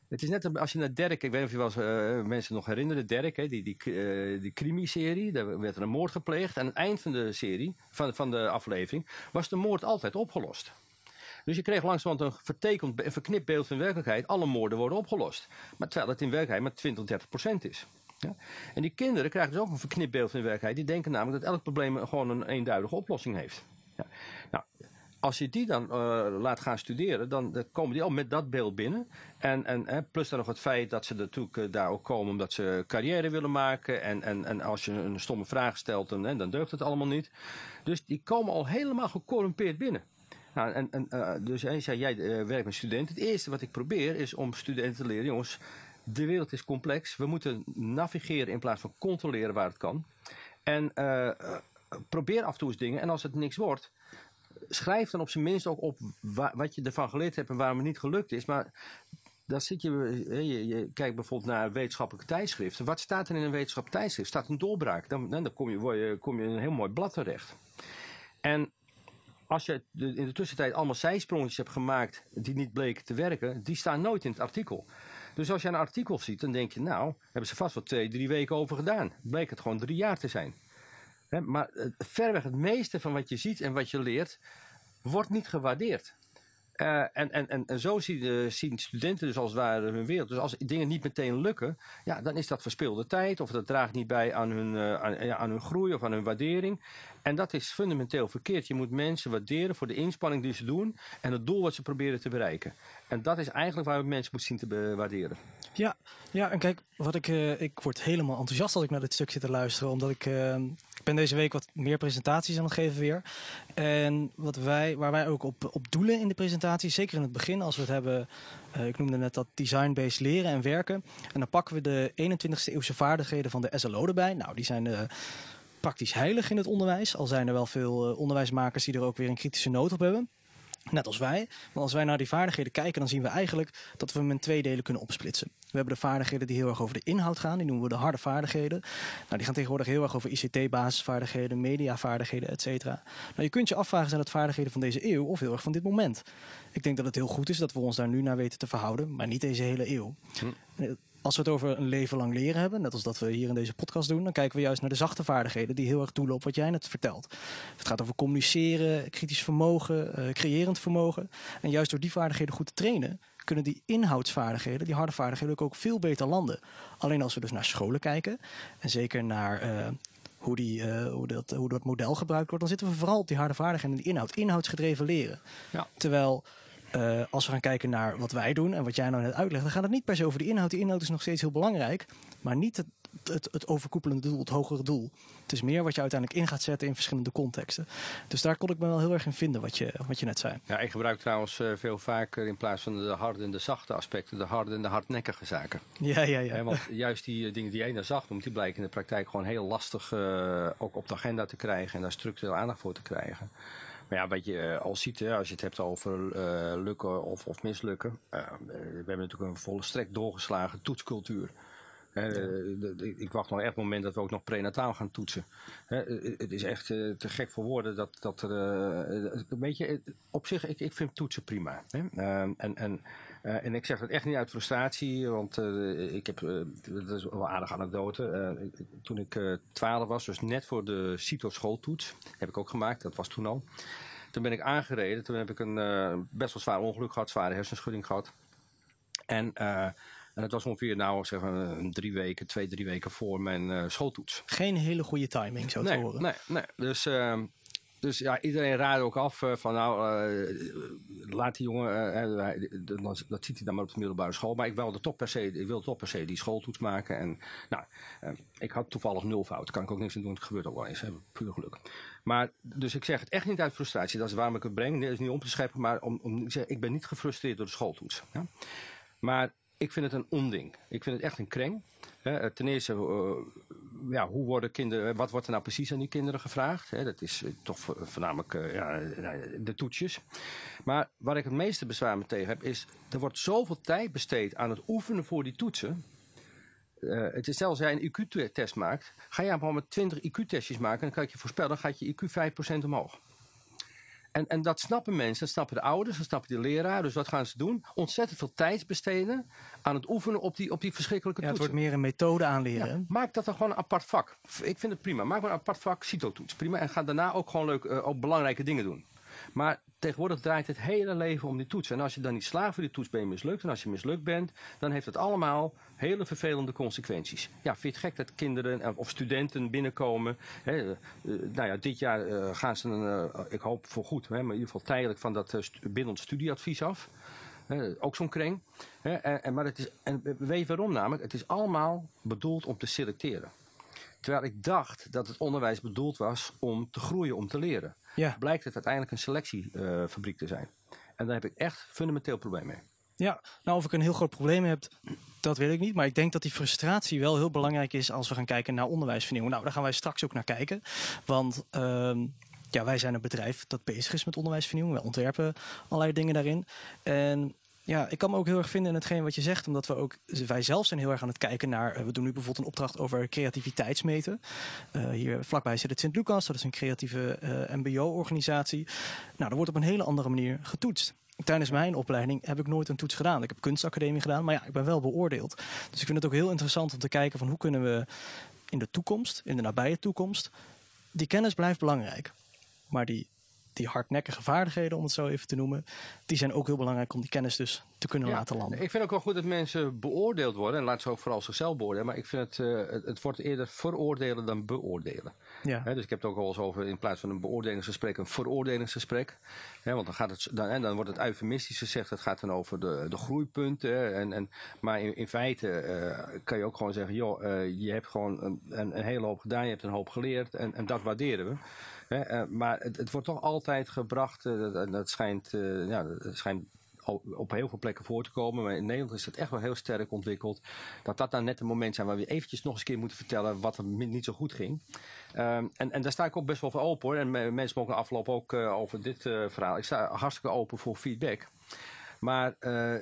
Het is net als je naar Derk, ik weet niet of je wel eens, uh, mensen nog herinneren, Derk, hè, die, die, uh, die crimi-serie, daar werd er een moord gepleegd. En aan het eind van de serie, van, van de aflevering, was de moord altijd opgelost. Dus je kreeg langzamerhand een vertekend, een verknipt beeld van werkelijkheid. Alle moorden worden opgelost. Maar terwijl het in werkelijkheid maar twintig, dertig procent is. Ja? En die kinderen krijgen dus ook een verknipt beeld van werkelijkheid. Die denken namelijk dat elk probleem gewoon een eenduidige oplossing heeft. Ja. Nou, als je die dan uh, laat gaan studeren, dan, dan komen die al met dat beeld binnen. En, en hè, plus dan nog het feit dat ze natuurlijk uh, daar ook komen omdat ze carrière willen maken. En, en, en als je een stomme vraag stelt, dan, hè, dan deugt het allemaal niet. Dus die komen al helemaal gecorrumpeerd binnen. Nou, en, en, uh, dus hij zei, jij uh, werkt met studenten. Het eerste wat ik probeer is om studenten te leren, jongens, de wereld is complex. We moeten navigeren in plaats van controleren waar het kan. En uh, probeer af en toe eens dingen. En als het niks wordt, schrijf dan op zijn minst ook op wa- wat je ervan geleerd hebt en waarom het niet gelukt is. Maar dan zit je, je, je kijkt bijvoorbeeld naar wetenschappelijke tijdschriften. Wat staat er in een wetenschappelijk tijdschrift? Staat een doorbraak. Dan, dan kom, je, je, kom je in een heel mooi blad terecht. En als je in de tussentijd allemaal zijsprongetjes hebt gemaakt die niet bleken te werken, die staan nooit in het artikel. Dus als je een artikel ziet, dan denk je, nou, hebben ze vast wel twee, drie weken over gedaan. Bleek het gewoon drie jaar te zijn. He, maar verreweg het meeste van wat je ziet en wat je leert, wordt niet gewaardeerd. Uh, en, en, en zo zien, de, zien studenten dus als het ware hun wereld. Dus als dingen niet meteen lukken, ja, dan is dat verspilde tijd. Of dat draagt niet bij aan hun, uh, aan, ja, aan hun groei of aan hun waardering. En dat is fundamenteel verkeerd. Je moet mensen waarderen voor de inspanning die ze doen en het doel wat ze proberen te bereiken. En dat is eigenlijk waar we mensen moeten zien te waarderen. Ja, ja, en kijk, wat ik, uh, ik word helemaal enthousiast als ik naar dit stuk zit te luisteren. Omdat ik, uh, ik ben deze week wat meer presentaties aan het geven weer. En wat wij, waar wij ook op, op doelen in de presentatie, zeker in het begin als we het hebben, uh, ik noemde net dat design-based leren en werken. En dan pakken we de eenentwintigste eeuwse vaardigheden van de S L O erbij. Nou, die zijn Uh, praktisch heilig in het onderwijs. Al zijn er wel veel uh, onderwijsmakers die er ook weer een kritische noot op hebben. Net als wij. Want als wij naar die vaardigheden kijken, dan zien we eigenlijk dat we hem in twee delen kunnen opsplitsen. We hebben de vaardigheden die heel erg over de inhoud gaan. Die noemen we de harde vaardigheden. Nou, die gaan tegenwoordig heel erg over I C T-basisvaardigheden, mediavaardigheden, et cetera. Nou, je kunt je afvragen, zijn dat vaardigheden van deze eeuw of heel erg van dit moment? Ik denk dat het heel goed is dat we ons daar nu naar weten te verhouden, maar niet deze hele eeuw. Hm. Als we het over een leven lang leren hebben, net als dat we hier in deze podcast doen, dan kijken we juist naar de zachte vaardigheden die heel erg doelen op wat jij net vertelt. Het gaat over communiceren, kritisch vermogen, creërend vermogen. En juist door die vaardigheden goed te trainen, kunnen die inhoudsvaardigheden, die harde vaardigheden ook veel beter landen. Alleen als we dus naar scholen kijken en zeker naar uh, hoe, die, uh, hoe, dat, hoe dat model gebruikt wordt, dan zitten we vooral op die harde vaardigheden en de inhoud. Inhoudsgedreven leren. Ja. Terwijl Uh, als we gaan kijken naar wat wij doen en wat jij nou net uitlegt, dan gaat het niet per se over de inhoud. De inhoud is nog steeds heel belangrijk, maar niet het, het, het overkoepelende doel, het hogere doel. Het is meer wat je uiteindelijk in gaat zetten in verschillende contexten. Dus daar kon ik me wel heel erg in vinden wat je, wat je net zei. Ja, ik gebruik trouwens uh, veel vaker in plaats van de harde en de zachte aspecten, de harde en de hardnekkige zaken. Ja, ja, ja. Eh, want juist die uh, dingen die jij net zacht noemt, die blijken in de praktijk gewoon heel lastig uh, ook op de agenda te krijgen en daar structureel aandacht voor te krijgen. Maar ja, wat je al ziet, hè, als je het hebt over uh, lukken of, of mislukken. Uh, we hebben natuurlijk een volstrekt doorgeslagen toetscultuur. Hè, de, de, ik wacht nog echt het moment dat we ook nog prenataal gaan toetsen. Hè, het is echt uh, te gek voor woorden dat, dat er... Uh, weet je, op zich, ik, ik vind toetsen prima. Hè? Uh, en, en, uh, en ik zeg dat echt niet uit frustratie, want uh, ik heb... Uh, dat is wel een aardige anekdote. Uh, ik, toen ik uh, twaalf was, dus net voor de CITO schooltoets, heb ik ook gemaakt, dat was toen al. Toen ben ik aangereden, toen heb ik een uh, best wel zwaar ongeluk gehad, zware hersenschudding gehad. En... Uh, En dat was ongeveer nou, zeg maar, drie weken, twee, drie weken voor mijn uh, schooltoets. Geen hele goede timing, zo te nee, horen. Nee, nee. Dus uh, Dus ja, iedereen raadde ook af uh, van nou, uh, laat die jongen, uh, uh, dat, dat ziet hij dan maar op de middelbare school. Maar ik wilde toch per se, ik wilde toch per se die schooltoets maken. En nou, uh, ik had toevallig nul fout. Kan ik ook niks aan doen, het gebeurt ook wel eens. Hè. Puur geluk. Maar, dus ik zeg het echt niet uit frustratie. Dat is waarom ik het breng. Dat is niet om te scheppen, maar om, om te zeggen, ik ben niet gefrustreerd door de schooltoets. Ja. Maar ik vind het een onding. Ik vind het echt een kreng. He, ten eerste, uh, ja, hoe worden kinderen, wat wordt er nou precies aan die kinderen gevraagd? He, dat is toch voornamelijk uh, ja, de toetsjes. Maar waar ik het meeste bezwaar mee tegen heb, is er wordt zoveel tijd besteed aan het oefenen voor die toetsen. Uh, het is zelfs als jij een I Q-test maakt, ga je gewoon met twintig I Q-testjes maken en dan kan ik je voorspellen, dan gaat je I Q vijf procent omhoog. En, en dat snappen mensen, dat snappen de ouders, dat snappen de leraar. Dus wat gaan ze doen? Ontzettend veel tijd besteden aan het oefenen op die, op die verschrikkelijke toetsen. Ja, het wordt meer een methode aanleren. Ja, maak dat dan gewoon een apart vak. Ik vind het prima. Maak maar een apart vak, CITO-toets. Prima. En ga daarna ook gewoon leuk, uh, ook belangrijke dingen doen. Maar tegenwoordig draait het hele leven om die toets. En als je dan niet slaagt voor die toets, ben je mislukt. En als je mislukt bent, dan heeft het allemaal hele vervelende consequenties. Ja, vind je het gek dat kinderen of studenten binnenkomen? Hè, nou ja, dit jaar uh, gaan ze, een, uh, ik hoop voor goed, hè, maar in ieder geval tijdelijk van dat uh, bindend studieadvies af. Hè, ook zo'n kreng. Hè, en, en, maar het is, en weet waarom namelijk? Het is allemaal bedoeld om te selecteren. Terwijl ik dacht dat het onderwijs bedoeld was om te groeien, om te leren. Ja. Blijkt het uiteindelijk een selectiefabriek uh, te zijn. En daar heb ik echt fundamenteel probleem mee. Ja, nou of ik een heel groot probleem heb, dat weet ik niet. Maar ik denk dat die frustratie wel heel belangrijk is als we gaan kijken naar onderwijsvernieuwing. Nou, daar gaan wij straks ook naar kijken. Want um, ja, wij zijn een bedrijf dat bezig is met onderwijsvernieuwing. Wij ontwerpen allerlei dingen daarin. En ja, ik kan me ook heel erg vinden in hetgeen wat je zegt. Omdat we ook, wij zelf zijn heel erg aan het kijken naar... We doen nu bijvoorbeeld een opdracht over creativiteitsmeten. Uh, hier vlakbij zit het Sint-Lucas. Dat is een creatieve uh, mbo-organisatie. Nou, er wordt op een hele andere manier getoetst. Tijdens mijn opleiding heb ik nooit een toets gedaan. Ik heb kunstacademie gedaan, maar ja, ik ben wel beoordeeld. Dus ik vind het ook heel interessant om te kijken van hoe kunnen we in de toekomst, in de nabije toekomst... Die kennis blijft belangrijk, maar die... Die hardnekkige vaardigheden, om het zo even te noemen... die zijn ook heel belangrijk om die kennis dus te kunnen ja, laten landen. Ik vind ook wel goed dat mensen beoordeeld worden. En laten ze ook vooral zichzelf beoordelen. Maar ik vind het, uh, het wordt eerder veroordelen dan beoordelen. Ja. He, dus ik heb het ook al eens over in plaats van een beoordelingsgesprek... een veroordelingsgesprek. He, want dan, gaat het, dan, en dan wordt het eufemistisch gezegd. Het gaat dan over de, de groeipunten. En, en, maar in, in feite uh, kan je ook gewoon zeggen... joh, uh, je hebt gewoon een, een, een hele hoop gedaan. Je hebt een hoop geleerd. En, en dat waarderen we. He, uh, maar het, het wordt toch altijd gebracht, uh, dat, dat, schijnt, uh, ja, dat schijnt op heel veel plekken voor te komen, maar in Nederland is dat echt wel heel sterk ontwikkeld, dat dat dan net een moment zijn waar we eventjes nog eens een keer moeten vertellen wat er niet zo goed ging. Um, en, en daar sta ik ook best wel voor open hoor, en mensen mogen afloop ook uh, over dit uh, verhaal. Ik sta hartstikke open voor feedback, maar... Uh,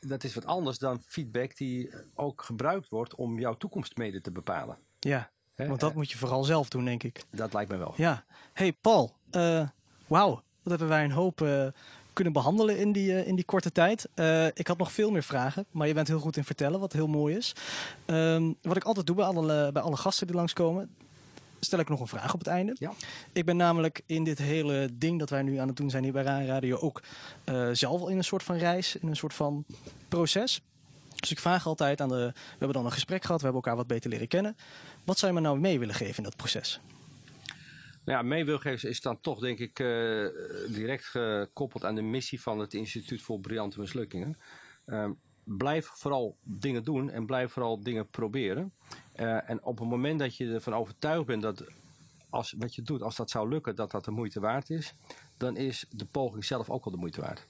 Dat is wat anders dan feedback die ook gebruikt wordt om jouw toekomst mede te bepalen. Ja, He? want dat He? moet je vooral zelf doen, denk ik. Dat lijkt me wel. Ja. Hey Paul, uh, wauw, wat hebben wij een hoop uh, kunnen behandelen in die, uh, in die korte tijd. Uh, ik had nog veel meer vragen, maar je bent heel goed in vertellen, wat heel mooi is. Um, wat ik altijd doe bij alle, bij alle gasten die langskomen... stel ik nog een vraag op het einde. Ja. Ik ben namelijk in dit hele ding dat wij nu aan het doen zijn hier bij Ra Radio ook uh, zelf al in een soort van reis, in een soort van proces. Dus ik vraag altijd aan de... We hebben dan een gesprek gehad, we hebben elkaar wat beter leren kennen. Wat zou je me nou mee willen geven in dat proces? Nou ja, mee willen geven is dan toch denk ik uh, direct gekoppeld aan de missie van het Instituut voor Briljante Mislukkingen. Uh, Blijf vooral dingen doen en blijf vooral dingen proberen. Uh, en op het moment dat je ervan overtuigd bent dat als, wat je doet, als dat zou lukken, dat dat de moeite waard is, dan is de poging zelf ook al de moeite waard.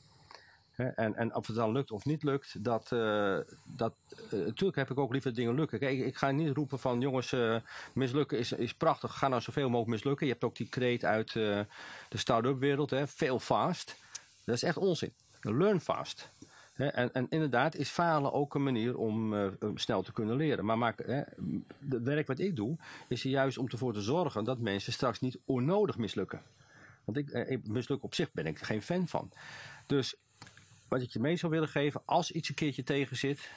He, en, en of het dan lukt of niet lukt, dat, uh, dat uh, natuurlijk heb ik ook liever dingen lukken. Kijk, ik, ik ga niet roepen van jongens, uh, mislukken is, is prachtig, ga nou zoveel mogelijk mislukken. Je hebt ook die kreet uit uh, de start-up wereld, hè, fail fast. Dat is echt onzin. Learn fast. He, en, en inderdaad is falen ook een manier om uh, snel te kunnen leren. Maar maak, he, het werk wat ik doe, is er juist om ervoor te zorgen dat mensen straks niet onnodig mislukken. Want ik, eh, mislukken op zich ben ik geen fan van. Dus wat ik je mee zou willen geven, als iets een keertje tegen zit,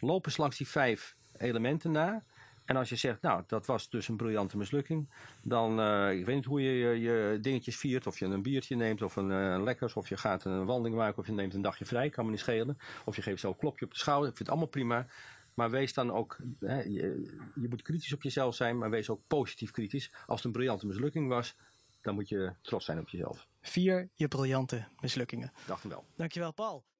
loop eens langs die vijf elementen na. En als je zegt, nou, dat was dus een briljante mislukking. Dan, uh, ik weet niet hoe je, je je dingetjes viert. Of je een biertje neemt of een uh, lekkers. Of je gaat een wandeling maken of je neemt een dagje vrij. Kan me niet schelen. Of je geeft zo een klopje op de schouder. Ik vind het allemaal prima. Maar wees dan ook, hè, je, je moet kritisch op jezelf zijn. Maar wees ook positief kritisch. Als het een briljante mislukking was, dan moet je trots zijn op jezelf. Vier je briljante mislukkingen. Dacht hem wel. Dankjewel, Paul.